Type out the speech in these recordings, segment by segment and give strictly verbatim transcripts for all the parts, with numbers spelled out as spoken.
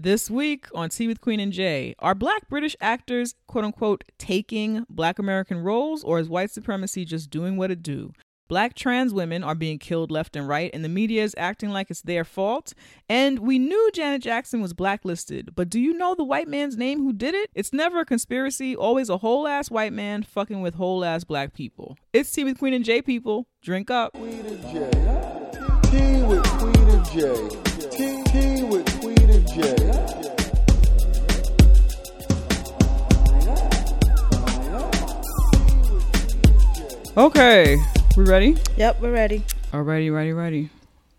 This week on Tea with Queen and Jay, are Black British actors, quote unquote, taking Black American roles, or is white supremacy just doing what it do? Black trans women are being killed left and right, and the media is acting like it's their fault. And we knew Janet Jackson was blacklisted, but do you know the white man's name who did it? It's never a conspiracy, always a whole-ass white man fucking with whole-ass Black people. It's Tea with Queen and Jay, people. Drink up. Queen and Jay. Tea with Queen and Jay. Tea, tea with Queen and Jay. Okay. We ready? Yep, we're ready. Alrighty, ready, ready.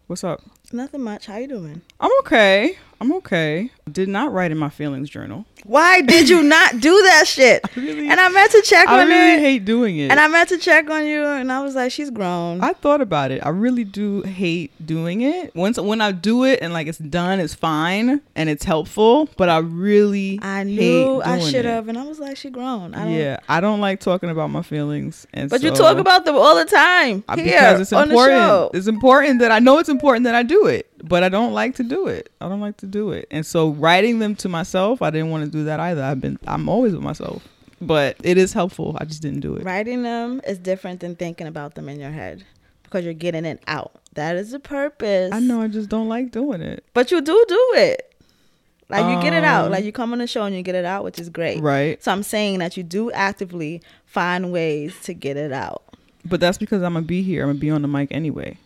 What's up? Nothing much. How you doing? I'm okay. I'm okay. Did not write in my feelings journal. Why did you not do that shit? I really, and I meant to check I on really you. I hate doing it. And I meant to check on you, and I was like, she's grown. I thought about it. I really do hate doing it. Once when I do it, and like it's done, it's fine, and it's helpful. But I really, I knew hate doing I should have, and I was like, she's grown. I don't, yeah, I don't like talking about my feelings, and but so, you talk about them all the time I, here because it's important. On the show. It's important that I know it's important that I do it. But I don't like to do it. I don't like to do it. And so writing them to myself, I didn't want to do that either. I've been, I'm always with myself, but it is helpful. I just didn't do it. Writing them is different than thinking about them in your head because you're getting it out. That is the purpose. I know. I just don't like doing it. But you do do it. Like you um, get it out. Like you come on the show and you get it out, which is great. Right. So I'm saying that you do actively find ways to get it out. But that's because I'm going to be here. I'm going to be on the mic anyway.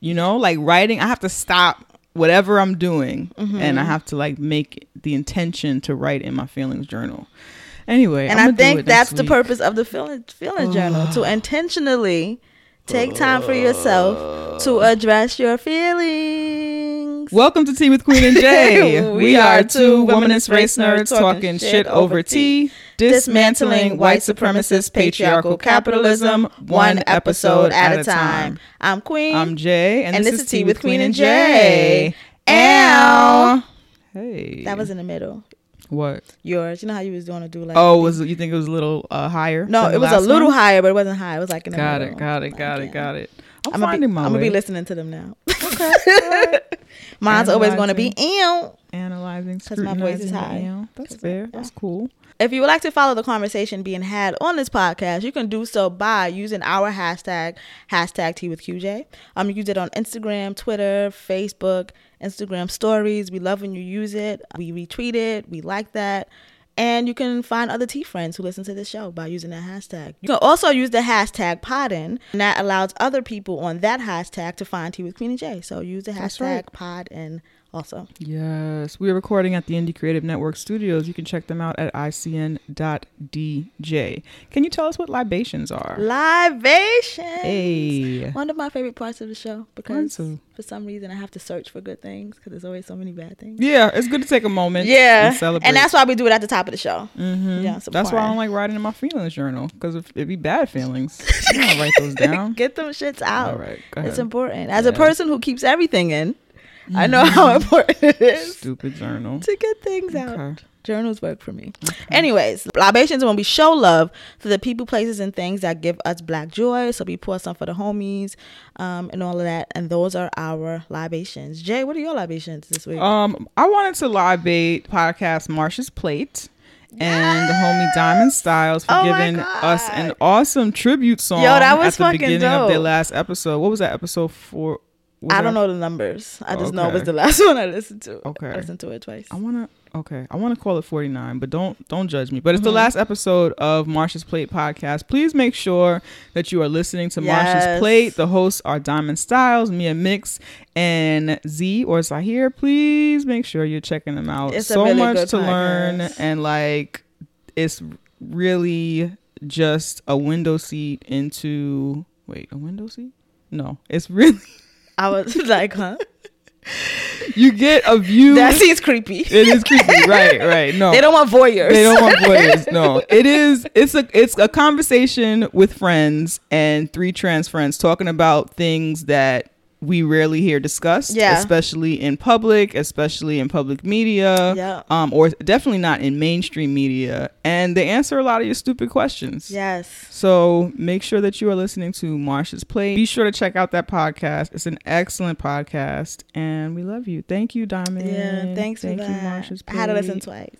You know, like writing, I have to stop whatever I'm doing mm-hmm. and I have to like make the intention to write in my feelings journal. Anyway, and I'm I think that's the purpose of the feeling feelings journal, to intentionally take time for yourself to address your feelings. Welcome to Tea with Queen and Jay. we, we are two womanist race nerds talking shit over tea, dismantling white supremacist patriarchal capitalism, one episode at a time. I'm Queen. I'm Jay. And, and this, this is Tea with Queen and Jay. Ow. Hey. That was in the middle. What? Yours. You know how you was doing to do like. Oh, was you think it was a little uh, higher? No, it was a little one? higher, but it wasn't high. It was like in the got middle. It, got it, got like, it, got yeah. it. I'm, I'm finding be, my I'm way. I'm gonna be listening to them now. Okay. Right. Mine's analyzing, always gonna be ew. Analyzing because my voice is high. Ew. That's fair. Yeah. That's cool. If you would like to follow the conversation being had on this podcast, you can do so by using our hashtag, hashtag TeaWithQJ. Um, you use it on Instagram, Twitter, Facebook, Instagram stories. We love when you use it. We retweet it. We like that. And you can find other tea friends who listen to this show by using that hashtag. You can also use the hashtag Podin, and that allows other people on that hashtag to find Tea with Queen and Jay. So use the hashtag right. Podin. Also, yes, we are recording at the Indie Creative Network Studios. You can check them out at I C N dot D J. Can you tell us what libations are? Libations. Hey, one of my favorite parts of the show because for some reason I have to search for good things because there's always so many bad things. Yeah, it's good to take a moment. Yeah, and celebrate. And that's why we do it at the top of the show. Mm-hmm. Yeah, that's part. Why I don't like writing in my feelings journal because it'd be bad feelings. You don't write those down. Get them shits out. All right, go ahead. It's important as yeah. a person who keeps everything in. I know how important it is. Stupid journal. To get things okay. out. Journals work for me. Okay. Anyways, libations when we show love to the people, places, and things that give us Black joy. So we pour some for the homies um, and all of that. And those are our libations. Jay, what are your libations this week? Um, I wanted to libate podcast Marsha's Plate. And yes! The homie Diamond Styles for oh giving us an awesome tribute song. Yo, that was at the beginning dope. Of their last episode. What was that episode for? What I don't I, know the numbers. I just okay. know it was the last one I listened to. Okay. I listened to it twice. I wanna okay. I wanna call it forty-nine, but don't don't judge me. But it's mm-hmm. the last episode of Marsha's Plate podcast. Please make sure that you are listening to yes. Marsha's Plate. The hosts are Diamond Styles, Mia Mix, and Z or Zahir. Please make sure you're checking them out. It's so a really much good to podcast. Learn and like it's really just a window seat into wait, a window seat? No. It's really I was like, huh? You get a view. That seems creepy. It is creepy. Right, right. No. They don't want voyeurs. They don't want voyeurs. No. It is it's a it's a conversation with friends and three trans friends talking about things that we rarely hear discussed, yeah. especially in public, especially in public media, yeah. um, or definitely not in mainstream media. And they answer a lot of your stupid questions. Yes. So make sure that you are listening to Marsha's Plate. Be sure to check out that podcast. It's an excellent podcast, and we love you. Thank you, Diamond. Yeah, thanks Thank for you, that. Marsha's Plate. I had to listen twice.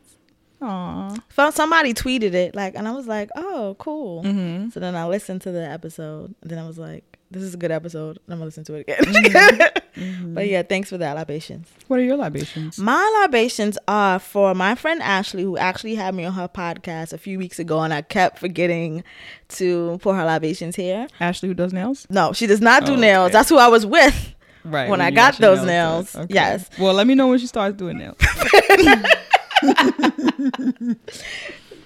Aw. Somebody tweeted it, like, and I was like, oh, cool. Mm-hmm. So then I listened to the episode, and then I was like, this is a good episode. I'm gonna listen to it again. Mm-hmm. Mm-hmm. But yeah, thanks for that. Libations. What are your libations? My libations are for my friend Ashley, who actually had me on her podcast a few weeks ago, and I kept forgetting to put her libations here. Ashley, who does nails? No, she does not do oh, nails. Okay. That's who I was with right, when, when I got those nails. nails. Okay. Yes. Well, let me know when she starts doing nails.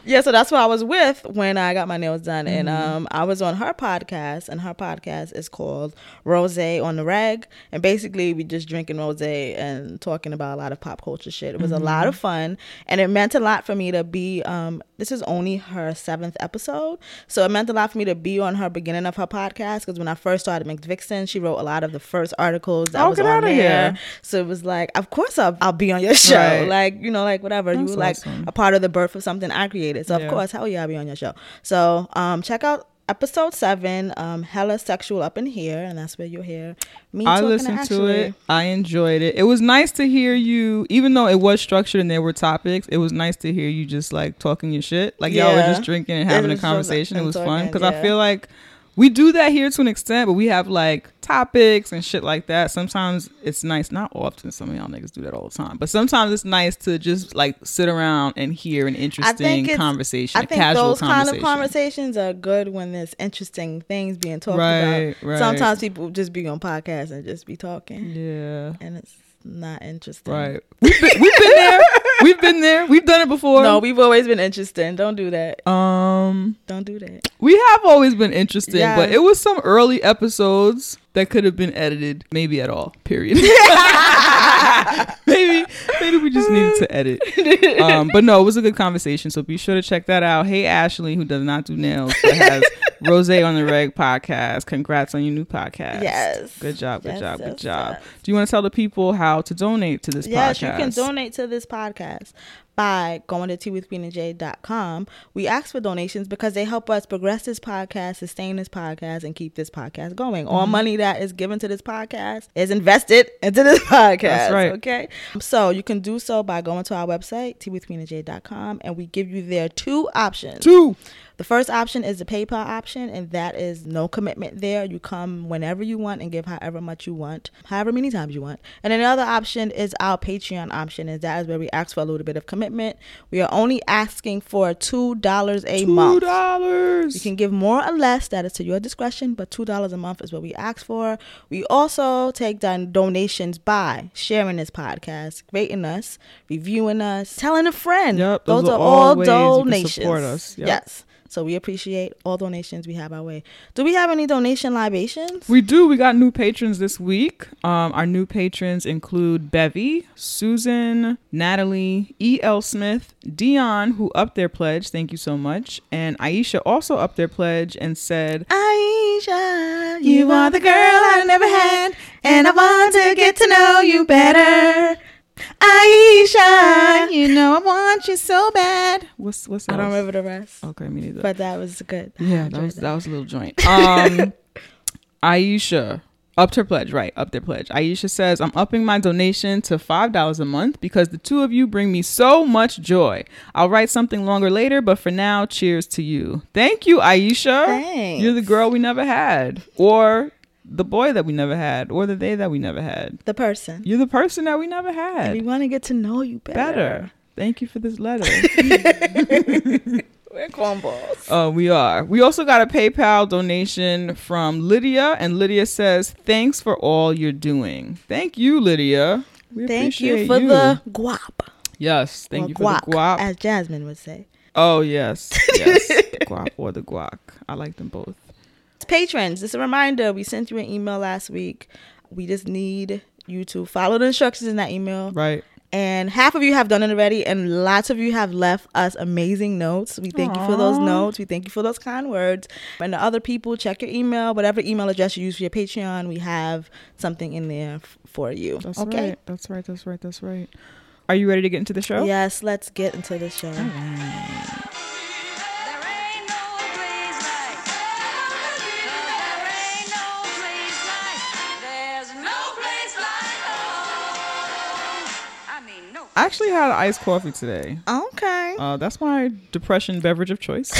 Yeah, so that's what I was with when I got my nails done. Mm-hmm. And um, I was on her podcast, and her podcast is called Rosé on the Reg. And basically, we just drinking rosé and talking about a lot of pop culture shit. It was mm-hmm. a lot of fun. And it meant a lot for me to be, um, this is only her seventh episode. So it meant a lot for me to be on her beginning of her podcast. Because when I first started McVixen, she wrote a lot of the first articles that oh, was get on out of there. Here. So it was like, of course I'll, I'll be on your show. Right. Like, you know, like whatever. That's you were awesome. Like a part of the birth of something I created. So yeah. Of course, hell yeah, I'll be on your show. So um, check out episode seven, um, Hella Sexual Up in Here, and that's where you'll hear me. I listened to, to it. I enjoyed it. It was nice to hear you, even though it was structured and there were topics. It was nice to hear you just like talking your shit, like yeah. y'all were just drinking and having a conversation. It was talking, fun because yeah. I feel like we do that here to an extent, but we have like topics and shit like that. Sometimes it's nice, not often, some of y'all niggas do that all the time, but sometimes it's nice to just like sit around and hear an interesting I conversation, I think a casual those conversation. Kind of conversations are good when there's interesting things being talked right, about. Right. Sometimes people just be on podcasts and just be talking. Yeah. And it's not interesting. Right. We've been, we've been there. We've been there. We've done it before. No, we've always been interesting. Don't do that. Um, Don't do that. We have always been interesting, yes. But it was some early episodes that could have been edited, maybe at all, period. maybe maybe we just needed to edit. Um, but no, it was a good conversation, so be sure to check that out. Hey, Ashley, who does not do nails, but has Rosé on the Reg podcast. Congrats on your new podcast. Yes. Good job, good yes, job, yes, good job. Yes. Do you want to tell the people how to donate to this yes, podcast? Yes, you can donate to this podcast by going to tea with queen and jay dot com. We ask for donations because they help us progress this podcast, sustain this podcast, and keep this podcast going. Mm-hmm. All money that is given to this podcast is invested into this podcast. That's right. Okay? So you can do so by going to our website, tea with queen and jay dot com, and we give you there two options. Two. The first option is the PayPal option, and that is no commitment there. You come whenever you want and give however much you want, however many times you want. And another option is our Patreon option, and that is where we ask for a little bit of commitment. We are only asking for two dollars a month. two dollars! You can give more or less. That is to your discretion, but two dollars a month is what we ask for. We also take down donations by sharing this podcast, rating us, reviewing us, telling a friend. Yep, those, those are, are all ways donations. You can support us. Yep. Yes. So we appreciate all donations we have our way. Do we have any donation libations? We do. We got new patrons this week. Um, our new patrons include Bevy, Susan, Natalie, E L Smith, Dion, who upped their pledge. Thank you so much. And Aisha also upped their pledge and said, Aisha, you are the girl I never had, and I want to get to know you better. Aisha, you know I want you so bad. What's what's that? I don't remember the rest. Okay, me neither. But that was good. Yeah, that was that. that was a little joint. Um, Aisha upped her pledge, right? Upped their pledge. Aisha says, I'm upping my donation to five dollars a month because the two of you bring me so much joy. I'll write something longer later, but for now, cheers to you. Thank you, Aisha. Thanks. You're the girl we never had, or the boy that we never had, or the day that we never had. The person. You're the person that we never had. And we want to get to know you better. Better. Thank you for this letter. We're cornballs. Oh, uh, we are. We also got a PayPal donation from Lydia, and Lydia says, thanks for all you're doing. Thank you, Lydia. We Thank you for you. the guap. Yes. Thank or you for guac, the guap. As Jasmine would say. Oh, yes. Yes. The guap or the guac. I like them both. Patrons, just a reminder, we sent you an email last week. We just need you to follow the instructions in that email, right? And half of you have done it already, and lots of you have left us amazing notes. We thank Aww. you for those notes. We thank you for those kind words. And the other people, check your email, whatever email address you use for your Patreon. We have something in there f- for you. That's okay. Right. That's right. That's right. That's right. Are you ready to get into the show? Yes, let's get into the show. All right. I actually had iced coffee today. Okay. Uh, that's my depression beverage of choice.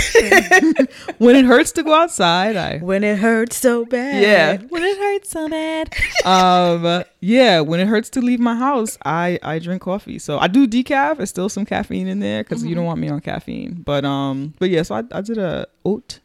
When it hurts to go outside, I... When it hurts so bad. Yeah. When it hurts so bad. um, yeah, when it hurts to leave my house, I, I drink coffee. So I do decaf. There's still some caffeine in there because mm-hmm. you don't want me on caffeine. But um, but yeah, so I, I did a oat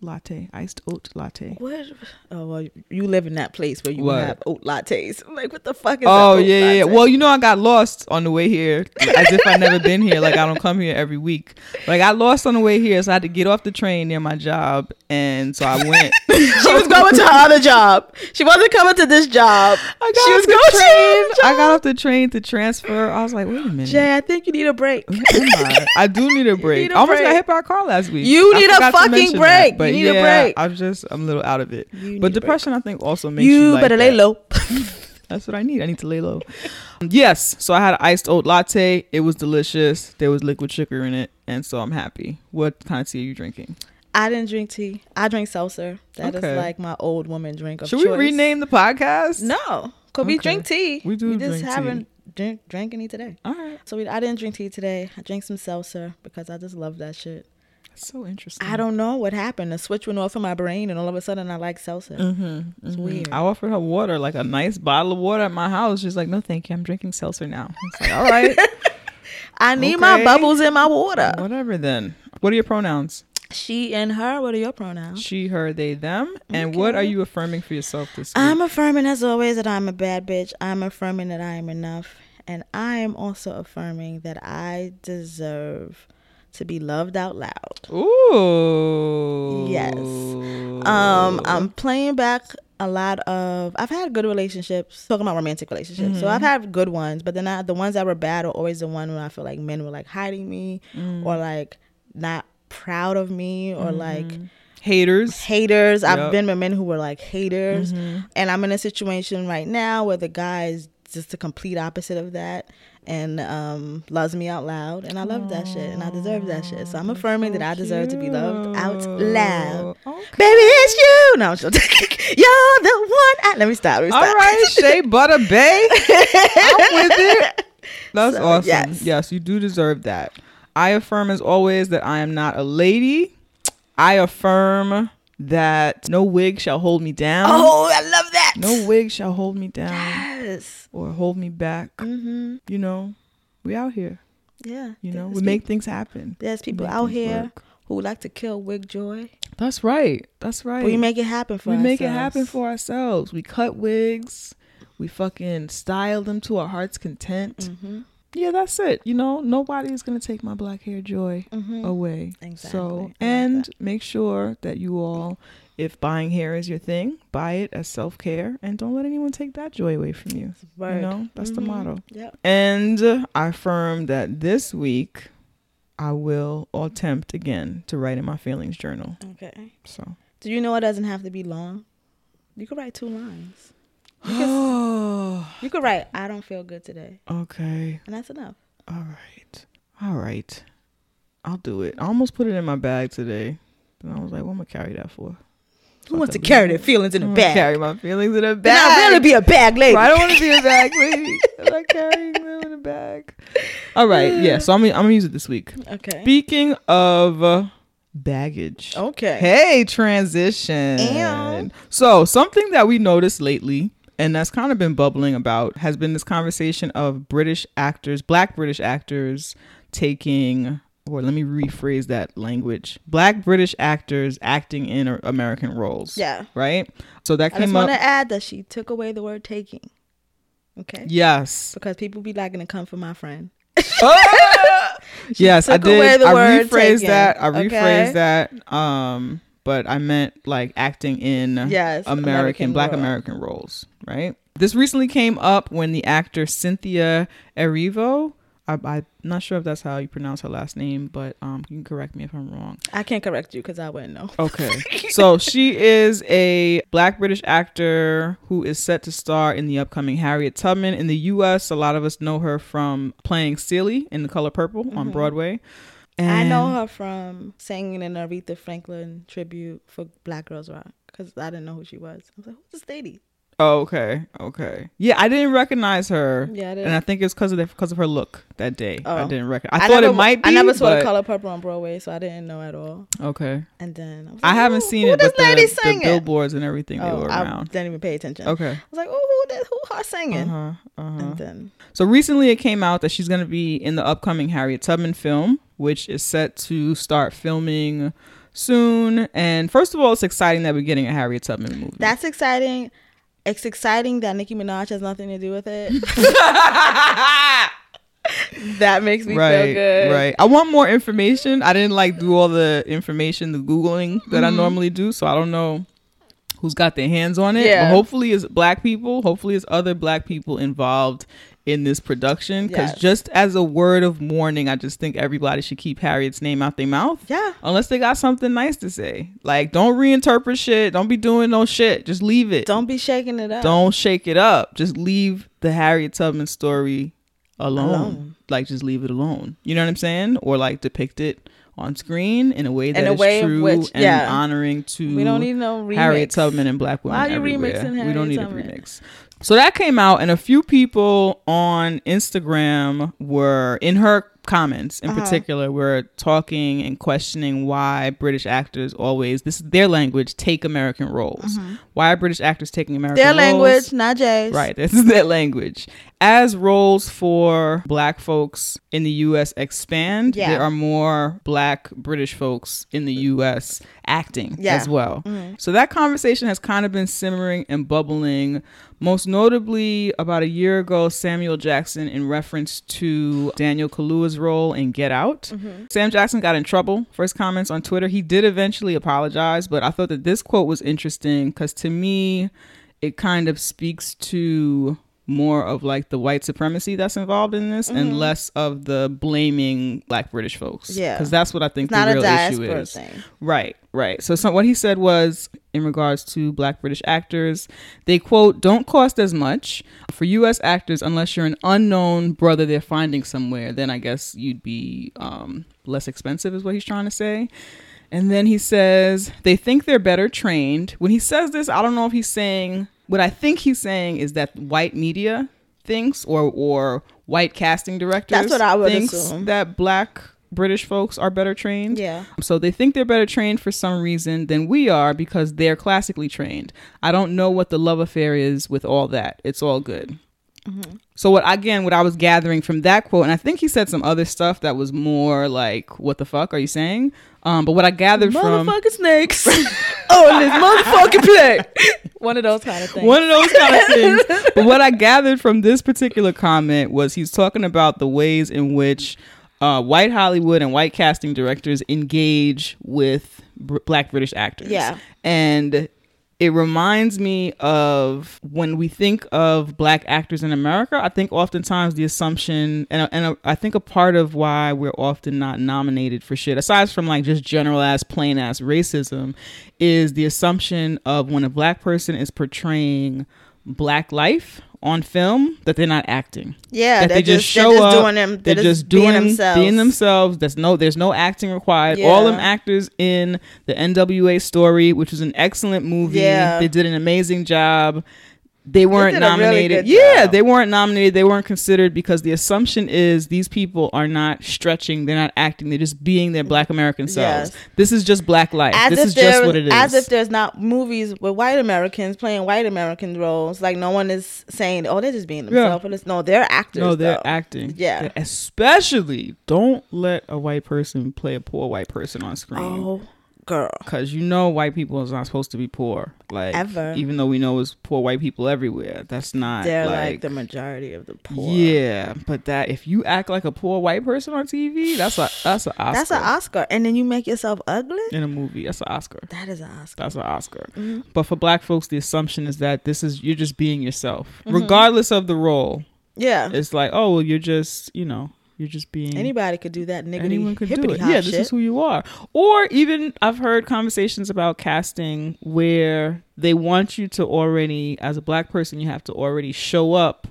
latte, iced oat latte. What? Oh, well, you live in that place where you what? have oat lattes. I'm like, what the fuck is oh, that? Oh, yeah, latte? yeah. Well, you know, I got lost on the way here, as if I've never been here. Like, I don't come here every week. Like, I lost on the way here, so I had to get off the train near my job, and so I went. She was going to her other job. She wasn't coming to this job. I got she was going train. to I got off the train to transfer. I was like, wait a minute. Jay, I think you need a break. I? I do need a break. Need a I almost break. got hit by a car last week. You I need a fucking break. That, Need yeah, a break. I'm just I'm a little out of it. But depression, I think, also makes you, you like better lay that. low. That's what I need. I need to lay low. Yes. So I had an iced oat latte. It was delicious. There was liquid sugar in it, and so I'm happy. What kind of tea are you drinking? I didn't drink tea. I drink seltzer. That okay. is like my old woman drink of Should choice. Should we rename the podcast? No, because okay. we drink tea. We do. We just drink haven't tea. Drink, drank any today. All right. So we, I didn't drink tea today. I drank some seltzer because I just love that shit. So interesting. I don't know what happened. The switch went off in my brain, and all of a sudden, I like seltzer. Mm-hmm, mm-hmm. It's weird. I offered her water, like a nice bottle of water at my house. She's like, "No, thank you. I'm drinking seltzer now." I was like, all right. I need okay. my bubbles in my water. Whatever then. What are your pronouns? She and her. What are your pronouns? She, her, they, them. And okay. what are you affirming for yourself this week? I'm affirming, as always, that I'm a bad bitch. I'm affirming that I am enough, and I am also affirming that I deserve to be loved out loud. Ooh. Yes. Um, I'm playing back a lot of... I've had good relationships. Talking about romantic relationships. Mm-hmm. So I've had good ones. But then I, the ones that were bad are always the one when I feel like men were like hiding me. Mm. Or like not proud of me. Or mm-hmm. like... Haters. Haters. Yep. I've been with men who were like haters. Mm-hmm. And I'm in a situation right now where the guy is just the complete opposite of that. And um, loves me out loud, and I love Aww. that shit, and I deserve that shit. So I'm affirming so that I deserve cute. to be loved out loud. Okay. Baby, it's you. No, I'm just you're the one. I- let me stop. Let me stop. All right, Shea Butter Bay. I'm with it. That's so awesome. Yes. yes, you do deserve that. I affirm, as always, that I am not a lady. I affirm that no wig shall hold me down. Oh, I love that. No wig shall hold me down. Yes. Or hold me back. Mm-hmm. You know, we out here. Yeah. You know, we people, make things happen. There's people out here work. who like to kill wig joy. That's right. That's right. We make it happen for we ourselves. We make it happen for ourselves. We cut wigs. We fucking style them to our heart's content. Mm-hmm. Yeah, that's it. You know, nobody is going to take my black hair joy mm-hmm. away. Exactly. So, and like make sure that you all, if buying hair is your thing, buy it as self-care and don't let anyone take that joy away from you. Word. You know, that's mm-hmm. the motto. Yep. And I affirm that this week I will attempt again to write in my feelings journal. Okay. So, do you know it doesn't have to be long? You could write two lines. You could, you could write, I don't feel good today. Okay. And that's enough. All right. All right. I'll do it. I almost put it in my bag today. And I was like, what am I going to carry that for? Who wants to carry their feelings in a bag? Carry my feelings in a bag. I'd rather be a bag lady. I don't want to be a bag lady. I'm not carrying them in a bag. All right. Yeah. So I'm gonna, I'm going to use it this week. Okay. Speaking of... Uh, baggage. Okay. Hey, transition. And so something that we noticed lately, and that's kind of been bubbling about, has been this conversation of British actors, black British actors taking, or let me rephrase that language, black British actors acting in American roles. Yeah. Right? So that came up. I just want to add that she took away the word taking. Okay? Yes. Because people be liking to come for my friend. Oh! Yes, I did. I rephrased taken. that. I okay. rephrased that. Um, but I meant like acting in yes, American, American black role. American roles. right? This recently came up when the actor Cynthia Erivo, I, I'm not sure if that's how you pronounce her last name, but um, you can correct me if I'm wrong. I can't correct you because I wouldn't know. Okay. So she is a Black British actor who is set to star in the upcoming Harriet Tubman in the U S. A lot of us know her from playing Celie in The Color Purple mm-hmm. on Broadway. And I know her from singing an Aretha Franklin tribute for Black Girls Rock because I didn't know who she was. I was like, who's this lady? Oh, okay. Okay. Yeah, I didn't recognize her. Yeah, I didn't. And I think it's because of the, because of her look that day. Oh. I didn't recognize. I, I thought never, it might be. I never saw but... The Color Purple on Broadway, so I didn't know at all. Okay. And then I, was like, I haven't seen it, but the, the billboards and everything oh, they were around. I didn't even pay attention. Okay. I was like, oh, who, who her singing? Uh-huh, uh-huh. And then. So recently, it came out that she's going to be in the upcoming Harriet Tubman film, which is set to start filming soon. And first of all, it's exciting that we're getting a Harriet Tubman movie. That's exciting. It's exciting that Nicki Minaj has nothing to do with it. That makes me right, feel good. Right. I want more information. I didn't like do all the information, the Googling that mm-hmm. I normally do. So I don't know who's got their hands on it. Yeah. But hopefully it's Black people. Hopefully it's other Black people involved in this production. Because yes. just as a word of warning, I just think everybody should keep Harriet's name out their mouth. Yeah. Unless they got something nice to say. Like, don't reinterpret shit. Don't be doing no shit. Just leave it. Don't be shaking it up. Don't shake it up. Just leave the Harriet Tubman story alone. alone. Like, just leave it alone. You know what I'm saying? Or like depict it on screen in a way that in a is way true which, and yeah. honoring to we don't need no remix. Harriet Tubman and Black women Why are you everywhere. Remixing Harriet we don't need Tubman? A remix. So that came out, and a few people on Instagram were in her comments in uh-huh. particular were talking and questioning why British actors always this is their language take American roles. Uh-huh. Why are British actors taking American their roles? Their language, not Jay's. Right, this is their language. As roles for Black folks in the U S expand, yeah. there are more Black British folks in the U S acting yeah. as well. Mm-hmm. So that conversation has kind of been simmering and bubbling. Most notably, about a year ago, Samuel Jackson, in reference to Daniel Kaluuya's role in Get Out. Mm-hmm. Sam Jackson got in trouble for his comments on Twitter. He did eventually apologize, but I thought that this quote was interesting because to me, it kind of speaks to more of like the white supremacy that's involved in this mm-hmm. and less of the blaming Black British folks. Yeah. Because that's what I think it's the real issue is. Thing. Right, right. So, so what he said was, in regards to Black British actors, they quote, don't cost as much for U S actors unless you're an unknown brother they're finding somewhere. Then I guess you'd be um, less expensive is what he's trying to say. And then he says, they think they're better trained. When he says this, I don't know if he's saying... What I think he's saying is that white media thinks or or white casting directors That's what I would thinks assume. That Black British folks are better trained. Yeah. So they think they're better trained for some reason than we are because they're classically trained. I don't know what the love affair is with all that. It's all good. Mm-hmm. So what again, what I was gathering from that quote, and I think he said some other stuff that was more like, what the fuck are you saying? Um, but what I gathered from... Motherfucking snakes. Oh, this motherfucking play. One of those kind of things. One of those kind of things. But what I gathered from this particular comment was he's talking about the ways in which uh, white Hollywood and white casting directors engage with br- Black British actors. Yeah. And... It reminds me of when we think of Black actors in America, I think oftentimes the assumption, and, and I think a part of why we're often not nominated for shit, aside from like just general ass, plain ass racism, is the assumption of when a Black person is portraying Black life on film that they're not acting. Yeah, that they just, just show they're just up. Doing them, they're, they're just, just doing being themselves. Being themselves. There's no, there's no acting required. Yeah. All them actors in the N W A Story, which was an excellent movie. Yeah. They did an amazing job. They weren't they nominated. Really yeah, job. They weren't nominated. They weren't considered because the assumption is these people are not stretching. They're not acting. They're just being their Black American selves. Yes. This is just Black life. As this is just what it is. As if there's not movies with white Americans playing white American roles. Like no one is saying, oh, they're just being themselves. Yeah. No, they're actors. No, they're though. Acting. Yeah. They're especially don't let a white person play a poor white person on screen. Oh. girl. Because you know white people is not supposed to be poor. Like, ever. Even though we know it's poor white people everywhere. That's not, They're like, like the majority of the poor. Yeah. But that, if you act like a poor white person on T V, that's a that's an Oscar. That's an Oscar. And then you make yourself ugly? In a movie. That's an Oscar. That is an Oscar. That's an Oscar. Mm-hmm. But for black folks, the assumption is that this is, you're just being yourself. Mm-hmm. Regardless of the role. Yeah. It's like, oh, well, you're just, you know. You're just being... Anybody could do that. Niggity, anyone could do it. Yeah, this shit. Is who you are. Or even I've heard conversations about casting where they want you to already, as a black person, you have to already show up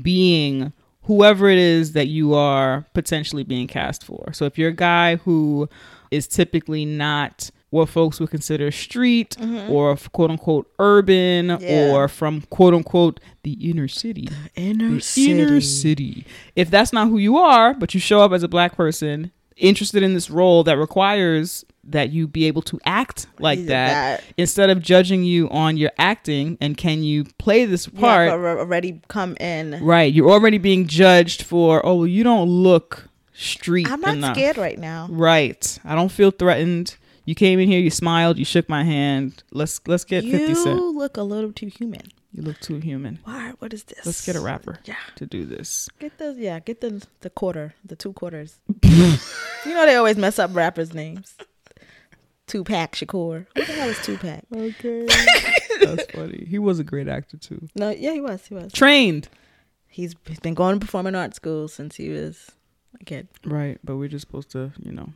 being whoever it is that you are potentially being cast for. So if you're a guy who is typically not what folks would consider street, mm-hmm. or quote unquote urban, yeah. or from quote unquote the inner city. The inner the city. Inner city. If that's not who you are, but you show up as a black person interested in this role that requires that you be able to act like that, that instead of judging you on your acting and can you play this part. You have already come in. Right. You're already being judged for, oh, well, you don't look street I'm not enough. Scared right now. Right. I don't feel threatened. You came in here, you smiled, you shook my hand. Let's let's get you fifty cent. You look a little too human. You look too human. Why? What is this? Let's get a rapper yeah. to do this. Get the yeah, get the the quarter, the two quarters. You know they always mess up rappers' names. Tupac Shakur. What the hell is Tupac? Okay. That's funny. He was a great actor too. No, yeah, he was. He was. Trained. He's he's been going to performing arts school since he was a kid. Right, but we're just supposed to, you know.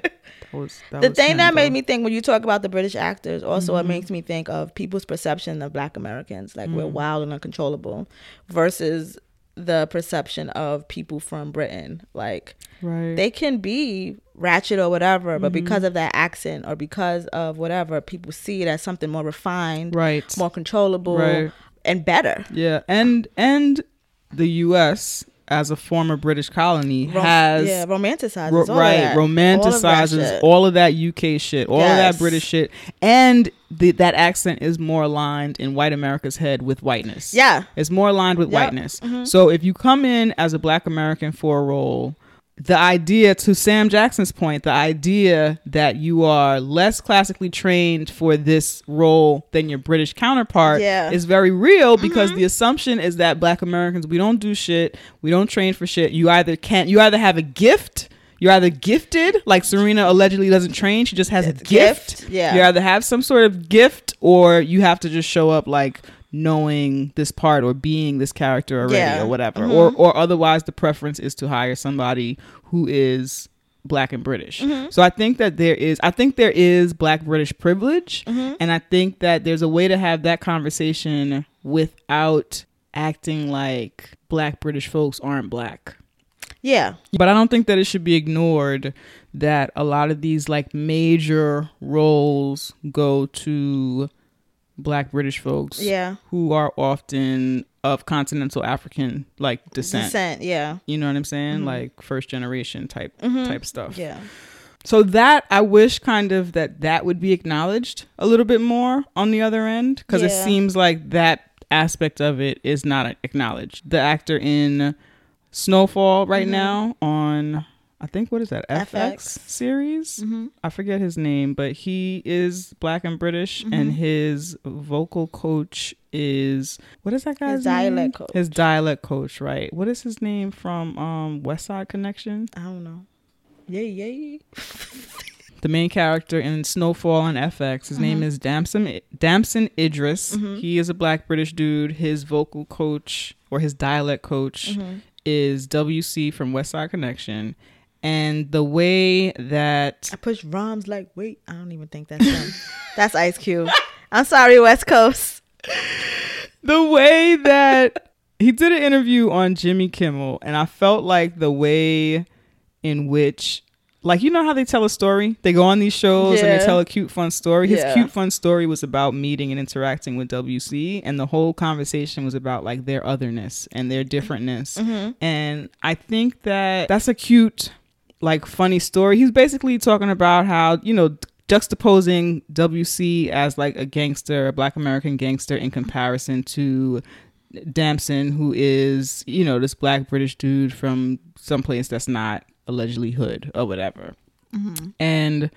That was, that the thing that though. Made me think when you talk about the British actors also, mm-hmm. it makes me think of people's perception of black Americans, like mm-hmm. we're wild and uncontrollable versus the perception of people from Britain, like right. they can be ratchet or whatever, but mm-hmm. because of that accent or because of whatever, people see it as something more refined, right, more controllable, right. and better. Yeah. And and the U S as a former British colony, Rom- has... Yeah, romanticizes ro- all right, that. Right, romanticizes all of that, all of that U K shit, all yes. of that British shit. And the, that accent is more aligned in white America's head with whiteness. Yeah. It's more aligned with yep. whiteness. Mm-hmm. So if you come in as a black American for a role, the idea, to Sam Jackson's point, the idea that you are less classically trained for this role than your British counterpart yeah. is very real, because mm-hmm. the assumption is that black Americans, we don't do shit, we don't train for shit. You either can't, you either have a gift, you're either gifted, like Serena allegedly doesn't train, she just has it's a gift. gift. Yeah. You either have some sort of gift or you have to just show up like knowing this part or being this character already yeah. or whatever, mm-hmm. or or otherwise the preference is to hire somebody who is black and British. Mm-hmm. So I think that there is I think there is black British privilege, mm-hmm. and I think that there's a way to have that conversation without acting like black British folks aren't black. Yeah. But I don't think that it should be ignored that a lot of these like major roles go to black British folks yeah. who are often of continental African like descent. Descent, yeah. You know what I'm saying? Mm-hmm. Like first generation type mm-hmm. type stuff. Yeah. So that I wish kind of that that would be acknowledged a little bit more on the other end, because yeah. it seems like that aspect of it is not acknowledged. The actor in Snowfall right mm-hmm. now on, I think, what is that? F X series? Mm-hmm. I forget his name, but he is black and British, mm-hmm. and his vocal coach is, what is that guy's his name? His dialect coach. His dialect coach, right. What is his name from um, West Side Connection? I don't know. Yay, yay. The main character in Snowfall and F X, his mm-hmm. name is Damson Damson Idris. Mm-hmm. He is a black British dude. His vocal coach, or his dialect coach, mm-hmm. is W C from West Side Connection. And the way that I push rhymes like, wait, I don't even think that's them. That's Ice Cube. I'm sorry, West Coast. The way that he did an interview on Jimmy Kimmel, and I felt like the way in which, like, you know how they tell a story? They go on these shows yeah. and they tell a cute, fun story. His yeah. cute, fun story was about meeting and interacting with W C. And the whole conversation was about, like, their otherness and their differentness. Mm-hmm. And I think that that's a cute, like, funny story. He's basically talking about how, you know, juxtaposing W C as like a gangster, a black American gangster, in comparison to Damson, who is, you know, this black British dude from someplace that's not allegedly hood or whatever. Mm-hmm. And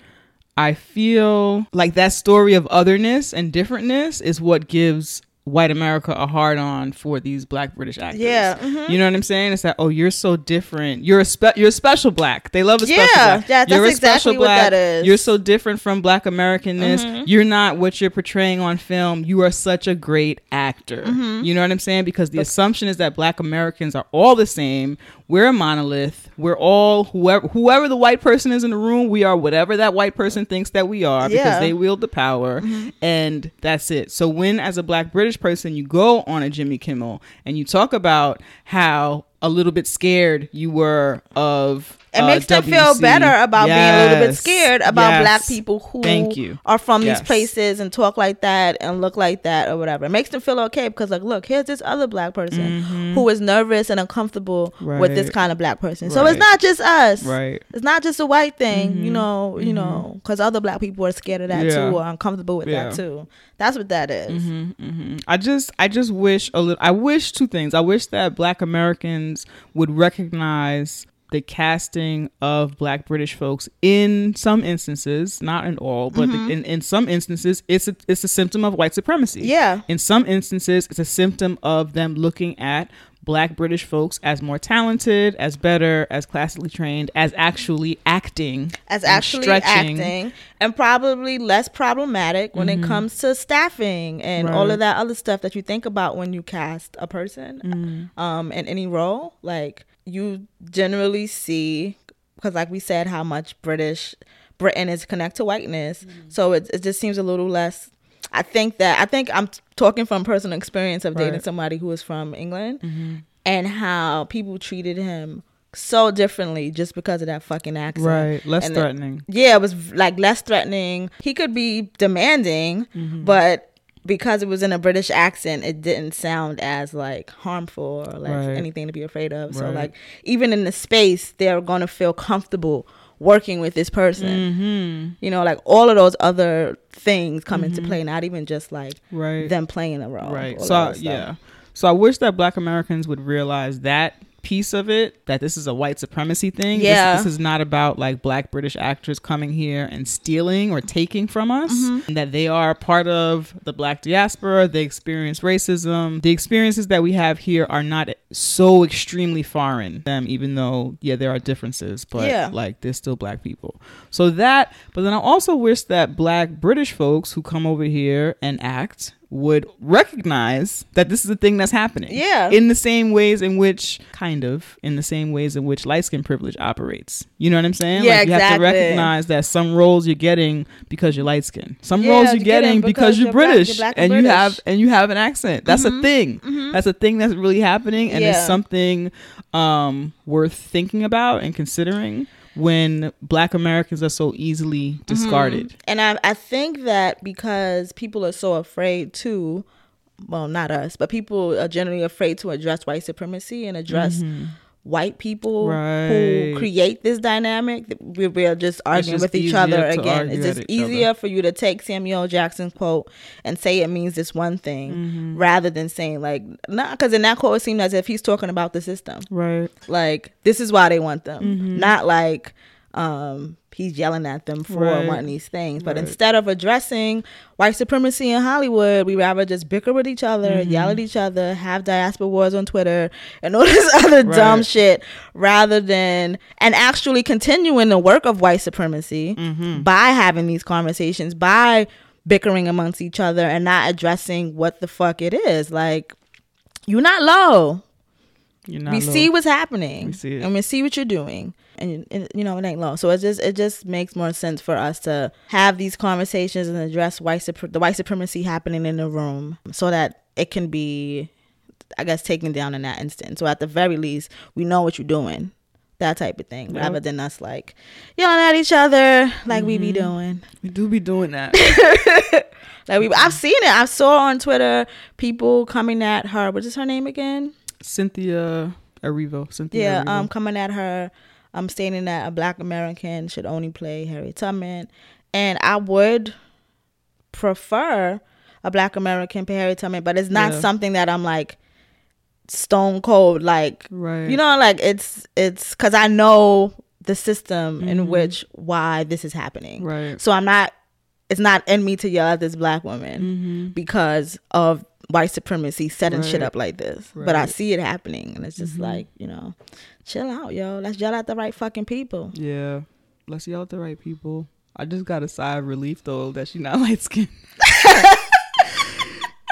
I feel like that story of otherness and differentness is what gives white America a hard on for these black British actors. Yeah. Mm-hmm. You know what I'm saying? It's that, oh, you're so different. You're a spe- you're a special black. They love a yeah, special black. Yeah, that's you're a exactly special black. What that is. You're so different from black Americanness. Mm-hmm. You're not what you're portraying on film. You are such a great actor. Mm-hmm. You know what I'm saying? Because the okay. assumption is that black Americans are all the same. We're a monolith. We're all whoever whoever the white person is in the room, we are whatever that white person thinks that we are yeah. because they wield the power. Mm-hmm. And that's it. So when as a black British person you go on a Jimmy Kimmel and you talk about how a little bit scared you were of it uh, makes them W C. Feel better about yes. being a little bit scared about yes. black people who Thank you. Are from yes. these places and talk like that and look like that or whatever. It makes them feel okay because like, look, here's this other black person mm-hmm. who is nervous and uncomfortable right. with this kind of black person. Right. So it's not just us. Right. It's not just a white thing, mm-hmm. you know, you mm-hmm. know, because other black people are scared of that yeah. too, or uncomfortable with yeah. that too. That's what that is. Mm-hmm, mm-hmm. I just, I just wish a little. I wish two things. I wish that black Americans would recognize the casting of black British folks in some instances, not in all, but mm-hmm. the, in, in some instances, it's a, it's a symptom of white supremacy. Yeah. In some instances, it's a symptom of them looking at black British folks as more talented, as better, as classically trained, as actually acting, as actually stretching. acting, and probably less problematic when mm-hmm. it comes to staffing and right. all of that other stuff that you think about when you cast a person mm-hmm. um, in any role. Like, you generally see, because like we said, how much British Britain is connected to whiteness. Mm-hmm. So it it just seems a little less. I think that I think I'm talking from personal experience of right. dating somebody who is from England mm-hmm. and how people treated him so differently just because of that fucking accent. Right. Less and threatening. It, yeah. It was like less threatening. He could be demanding, mm-hmm. but because it was in a British accent, it didn't sound as like harmful or like right. anything to be afraid of. Right. So like even in the space, they're going to feel comfortable working with this person. Mm-hmm. You know, like all of those other things come mm-hmm. into play, not even just like right. them playing the role. Right. So I, yeah. So I wish that black Americans would realize that piece of it, that this is a white supremacy thing. Yeah. This, this is not about like black British actors coming here and stealing or taking from us, mm-hmm. and that they are part of the black diaspora. They experience racism. The experiences that we have here are not so extremely foreign to them, even though, yeah, there are differences, but yeah. like they're still black people. So that, but then I also wish that black British folks who come over here and act would recognize that this is a thing that's happening. Yeah. In the same ways in which, kind of, in the same ways in which light skin privilege operates. You know what I'm saying? Yeah, like, you exactly. have to recognize that some roles you're getting because you're light skin. Some yeah, roles you're, you're getting because, because you're, you're British, black, you're black and, and British. You have and you have an accent. That's mm-hmm. a thing. Mm-hmm. That's a thing that's really happening, and yeah. it's something um, worth thinking about and considering when black Americans are so easily discarded. Mm-hmm. And I, I think that because people are so afraid to, well, not us, but people are generally afraid to address white supremacy and address mm-hmm. white people right. who create this dynamic. We, we are just arguing just with each other again. It's just easier other. for you to take Samuel Jackson's quote and say it means this one thing mm-hmm. rather than saying like, nah, because in that quote it seemed as if he's talking about the system. Right. Like, this is why they want them. Mm-hmm. Not like um, he's yelling at them for right. wanting these things. But right. instead of addressing white supremacy in Hollywood, we rather just bicker with each other, mm-hmm. yell at each other, have diaspora wars on Twitter and all this other right. dumb shit, rather than and actually continuing the work of white supremacy mm-hmm. by having these conversations, by bickering amongst each other and not addressing what the fuck it is. Like, you're not low. You're not we low. See what's happening. We see it. And we see what you're doing. And, and you know, it ain't low. So it just it just makes more sense for us to have these conversations and address white supre- the white supremacy happening in the room, so that it can be, I guess, taken down in that instant. So at the very least, we know what you're doing, that type of thing, yep. rather than us like yelling at each other like mm-hmm. we be doing. We do be doing that. Like we, I've seen it. I saw on Twitter people coming at her. What is her name again? Cynthia Erivo. Cynthia. Yeah, Erivo. um, coming at her. I'm stating that a black American should only play Harriet Tubman. And I would prefer a black American play Harriet Tubman, but it's not yeah. something that I'm like stone cold, like, right. you know, like it's, it's because I know the system mm-hmm. in which why this is happening. Right. So I'm not, it's not in me to yell at this black woman mm-hmm. because of white supremacy setting right. shit up like this. Right. But I see it happening and it's just mm-hmm. like, you know, chill out, yo. Let's yell at the right fucking people. Yeah. Let's yell at the right people. I just got a sigh of relief though that she's not light skinned.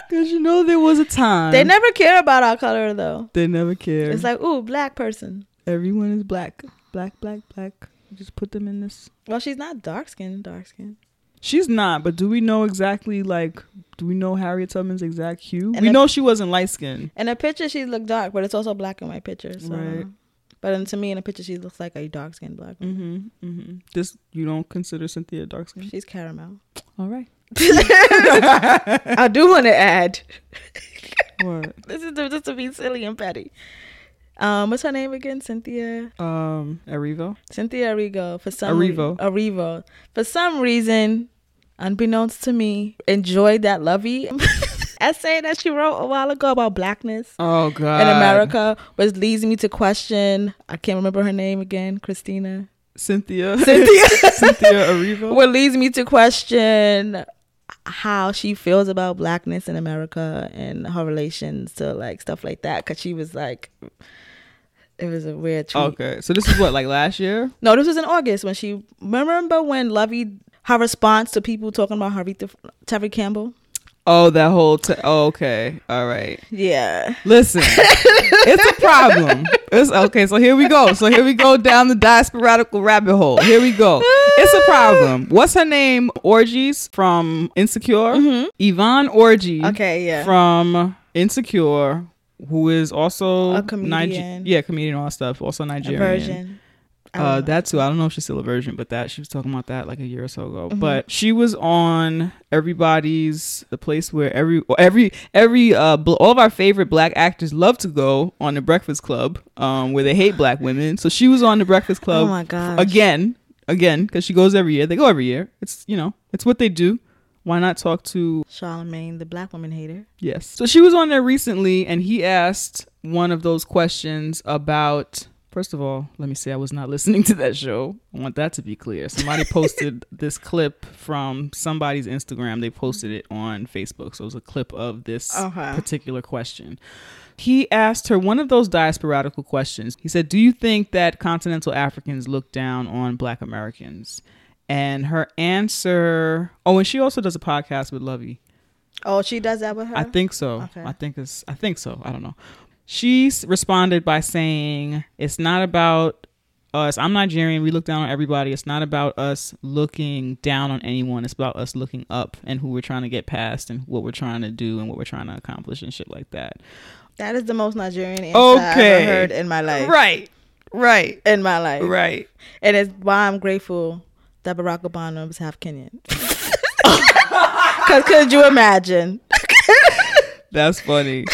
Because you know there was a time. They never care about our color though. They never care. It's like, ooh, black person. Everyone is black. Black, black, black. Just put them in this. Well, she's not dark skinned, dark skinned. She's not, but do we know exactly, like, do we know Harriet Tubman's exact hue? And we a, know she wasn't light-skinned. In a picture, she looked dark, but it's also black and white pictures. So. Right. But in, to me, in a picture, she looks like a dark-skinned black woman. Mm-hmm, mm-hmm. This, you don't consider Cynthia dark-skinned? She's caramel. All right. I do want to add. What? This is just to be silly and petty. Um, what's her name again? Cynthia. Um, Erivo. Cynthia Erivo. For some Erivo. Re- Erivo. For some reason, unbeknownst to me, enjoyed that Lovey essay that she wrote a while ago about blackness. Oh God. In America, which leads me to question. I can't remember her name again. Christina. Cynthia. Cynthia. Cynthia Erivo. What leads me to question how she feels about blackness in America and her relations to like stuff like that, because she was like, it was a weird tweet. Okay, so this is what, like last year? No, this was in August when she, remember when Lovey, her response to people talking about Harriet Tubman Campbell? Oh, that whole t- oh, okay, all right, yeah, listen. It's a problem. It's okay, so here we go. So here we go down the diasporadical rabbit hole. Here we go. It's a problem. What's her name? Orgies from Insecure. Mm-hmm. Yvonne Orji. Okay, yeah. From Insecure, who is also a comedian. Niger- yeah, comedian, all stuff. Also Nigerian. A virgin. Uh, that too. I don't know if she's still a virgin, but that she was talking about that like a year or so ago. Mm-hmm. But she was on everybody's, the place where every every every uh bl- all of our favorite black actors love to go, on the Breakfast Club, um, where they hate black women. So she was on the Breakfast Club. Oh my gosh. again, again, because she goes every year. They go every year. It's, you know, it's what they do. Why not talk to Charlamagne, the black woman hater? Yes. So she was on there recently, and he asked one of those questions about. First of all, let me say I was not listening to that show. I want that to be clear. Somebody posted this clip from somebody's Instagram. They posted it on Facebook. So it was a clip of this okay. particular question. He asked her one of those diasporadical questions. He said, do you think that continental Africans look down on black Americans? And her answer... Oh, and she also does a podcast with Lovey. Oh, she does that with her? I think so. Okay. I think it's. I think so. I don't know. She responded by saying, it's not about us. I'm Nigerian. We look down on everybody. It's not about us looking down on anyone. It's about us looking up and who we're trying to get past and what we're trying to do and what we're trying to accomplish and shit like that. That is the most Nigerian answer okay. I've ever heard in my life. Right. Right. In my life. Right. And it's why I'm grateful that Barack Obama was half Kenyan. Because could you imagine? That's funny.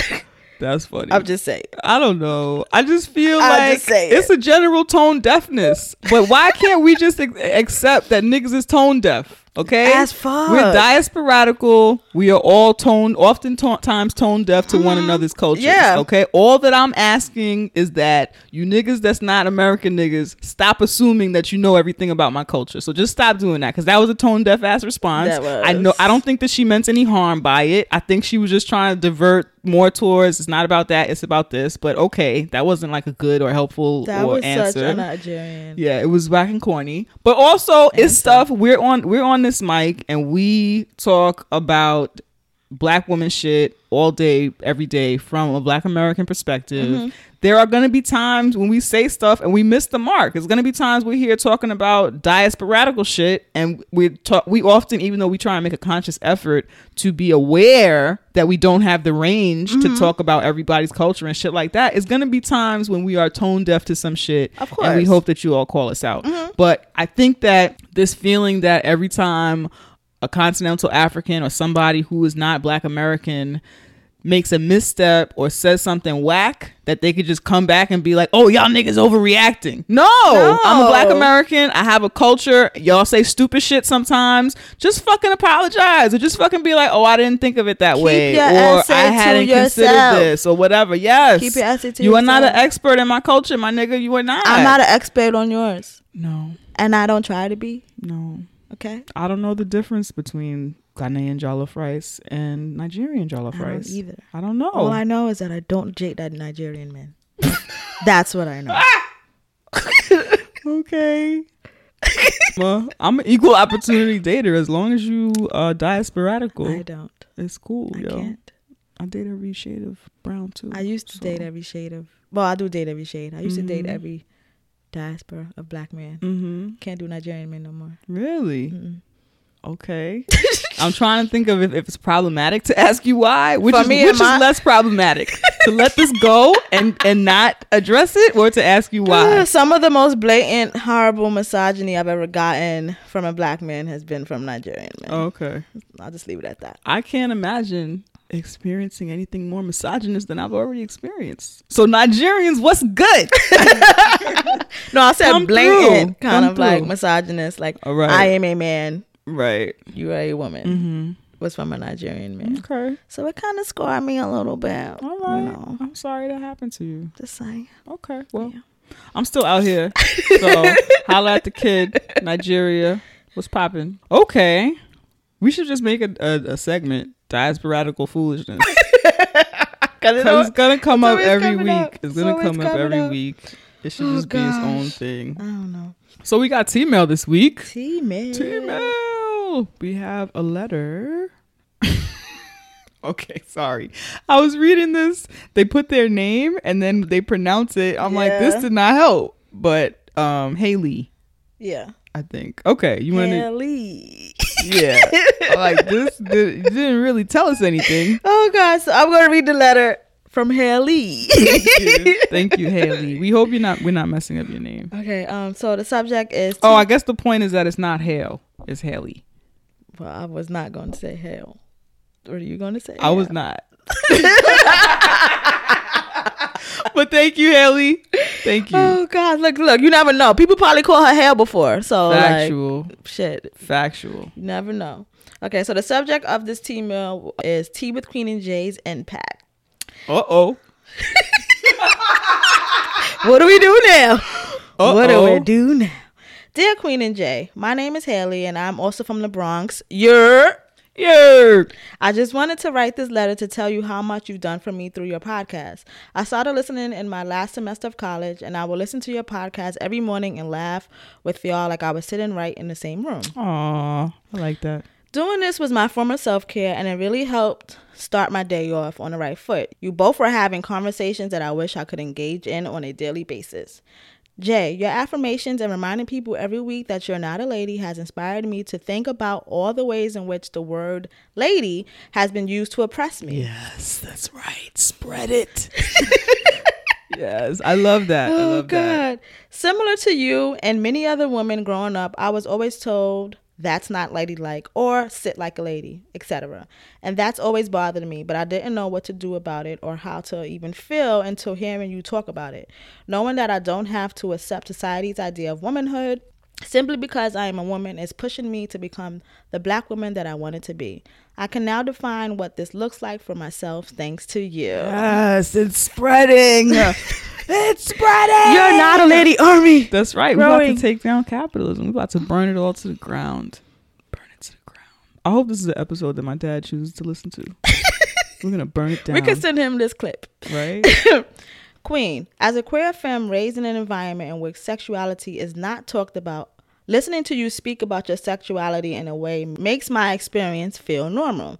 That's funny. I'm just saying. I don't know. I just feel I'm like just it's a general tone deafness. But why can't we just ac- accept that niggas is tone deaf? Okay? As fuck. We're diasporadical. We are all tone, oftentimes tone deaf to mm-hmm. one another's cultures. Yeah. Okay? All that I'm asking is that you niggas that's not American niggas, stop assuming that you know everything about my culture. So just stop doing that, because that was a tone deaf ass response. That was. I know. I don't think that she meant any harm by it. I think she was just trying to divert more towards, it's not about that, it's about this. But okay, that wasn't like a good or helpful that or was answer. Such a Nigerian. Yeah, it was whack and corny. But also, answer. It's stuff we're on. We're on this mic and we talk about black woman shit all day, every day, from a black American perspective. Mm-hmm. There are going to be times when we say stuff and we miss the mark. There's going to be times we're here talking about diasporadical shit, and we talk, we often, even though we try and make a conscious effort to be aware that we don't have the range mm-hmm. to talk about everybody's culture and shit like that, it's going to be times when we are tone deaf to some shit. Of course. And we hope that you all call us out. Mm-hmm. But I think that this feeling that every time a continental African or somebody who is not black American makes a misstep or says something whack, that they could just come back and be like, oh, y'all niggas overreacting. No, no. I'm a Black American. I have a culture. Y'all say stupid shit sometimes. Just fucking apologize, or just fucking be like, oh, I didn't think of it that Keep way. Your or I hadn't yourself. considered this or whatever. Yes. Keep your essay to you yourself. You are not an expert in my culture, my nigga. You are not. I'm not an expert on yours. No. And I don't try to be. No. Okay. I don't know the difference between Ghanaian jollof rice and Nigerian jollof I rice. Don't either. I don't know. All I know is that I don't date that Nigerian man. That's what I know. Okay. Well, I'm an equal opportunity dater as long as you uh, die sporadical. I don't. It's cool, I yo. I can't. I date every shade of brown too. I used to so. date every shade of. Well, I do date every shade. I used mm-hmm. to date every diaspora of Black man. Mm-hmm. Can't do Nigerian men no more. Really? Mm-mm. Okay. I'm trying to think of if, if it's problematic to ask you why, which For is, me which is my- less problematic to let this go and, and not address it, or to ask you why. Some of the most blatant, horrible misogyny I've ever gotten from a Black man has been from Nigerian men. Okay. I'll just leave it at that. I can't imagine experiencing anything more misogynist than I've already experienced. So Nigerians, what's good? No, I said Come blatant, kind of through. Like misogynist, like All right. I am a man. Right. You are a woman. Mm-hmm. Was from a Nigerian man. Okay. So it kind of scarred me a little bit. All right. You know. I'm sorry that happened to you. Just saying. Okay. Well, yeah. I'm still out here. So holla at the kid. Nigeria. What's popping? Okay. We should just make a, a, a segment. Diasporadical foolishness. Because it's going to come up every week. It's going to come up every week. It should oh, just gosh. be its own thing. I don't know. So we got T-mail this week. T-mail. T-mail. We have a letter. Okay, sorry. I was reading this. They put their name and then they pronounce it. I'm yeah. like, this did not help. But um, Haley. Yeah. I think. Okay. You want to? Haley. Yeah. I'm like, this did, didn't really tell us anything. Oh, gosh. So I'm going to read the letter. From Haley. Thank you. Thank you, Haley. We hope you're not we're not messing up your name. Okay, um, so the subject is t- Oh, I guess the point is that it's not Hale, it's Haley. Well, I was not gonna say Hale. What are you gonna say? I Hale? was not. But thank you, Haley. Thank you. Oh God, look, look, you never know. People probably call her Hale before. So Factual. Like, shit. Factual. You never know. Okay, so the subject of this tea meal is Tea with Queen and Jay's impact. Uh-oh. What do we do now? Uh-oh. What do we do now? Dear Queen and Jay, my name is Haley, and I'm also from the Bronx. Yer. Yer. I just wanted to write this letter to tell you how much you've done for me through your podcast. I started listening in my last semester of college, and I will listen to your podcast every morning and laugh with y'all like I was sitting right in the same room. Aw, I like that. Doing this was my form of self-care, and it really helped start my day off on the right foot. You both were having conversations that I wish I could engage in on a daily basis. Jay, your affirmations and reminding people every week that you're not a lady has inspired me to think about all the ways in which the word lady has been used to oppress me. Yes, that's right. Spread it. Yes, I love that. Oh, I love God. That. Similar to you and many other women growing up, I was always told, that's not ladylike, or sit like a lady, et cetera. And that's always bothered me, but I didn't know what to do about it or how to even feel until hearing you talk about it. Knowing that I don't have to accept society's idea of womanhood simply because I am a woman is pushing me to become the Black woman that I wanted to be. I can now define what this looks like for myself thanks to you. Yes, it's spreading. It's spreading. You're not a lady army. That's right. Growing. We're about to take down capitalism. We're about to burn it all to the ground. Burn it to the ground. I hope this is the episode that my dad chooses to listen to. We're going to burn it down. We can send him this clip. Right? Queen, as a queer femme raised in an environment in which sexuality is not talked about, listening to you speak about your sexuality in a way makes my experience feel normal.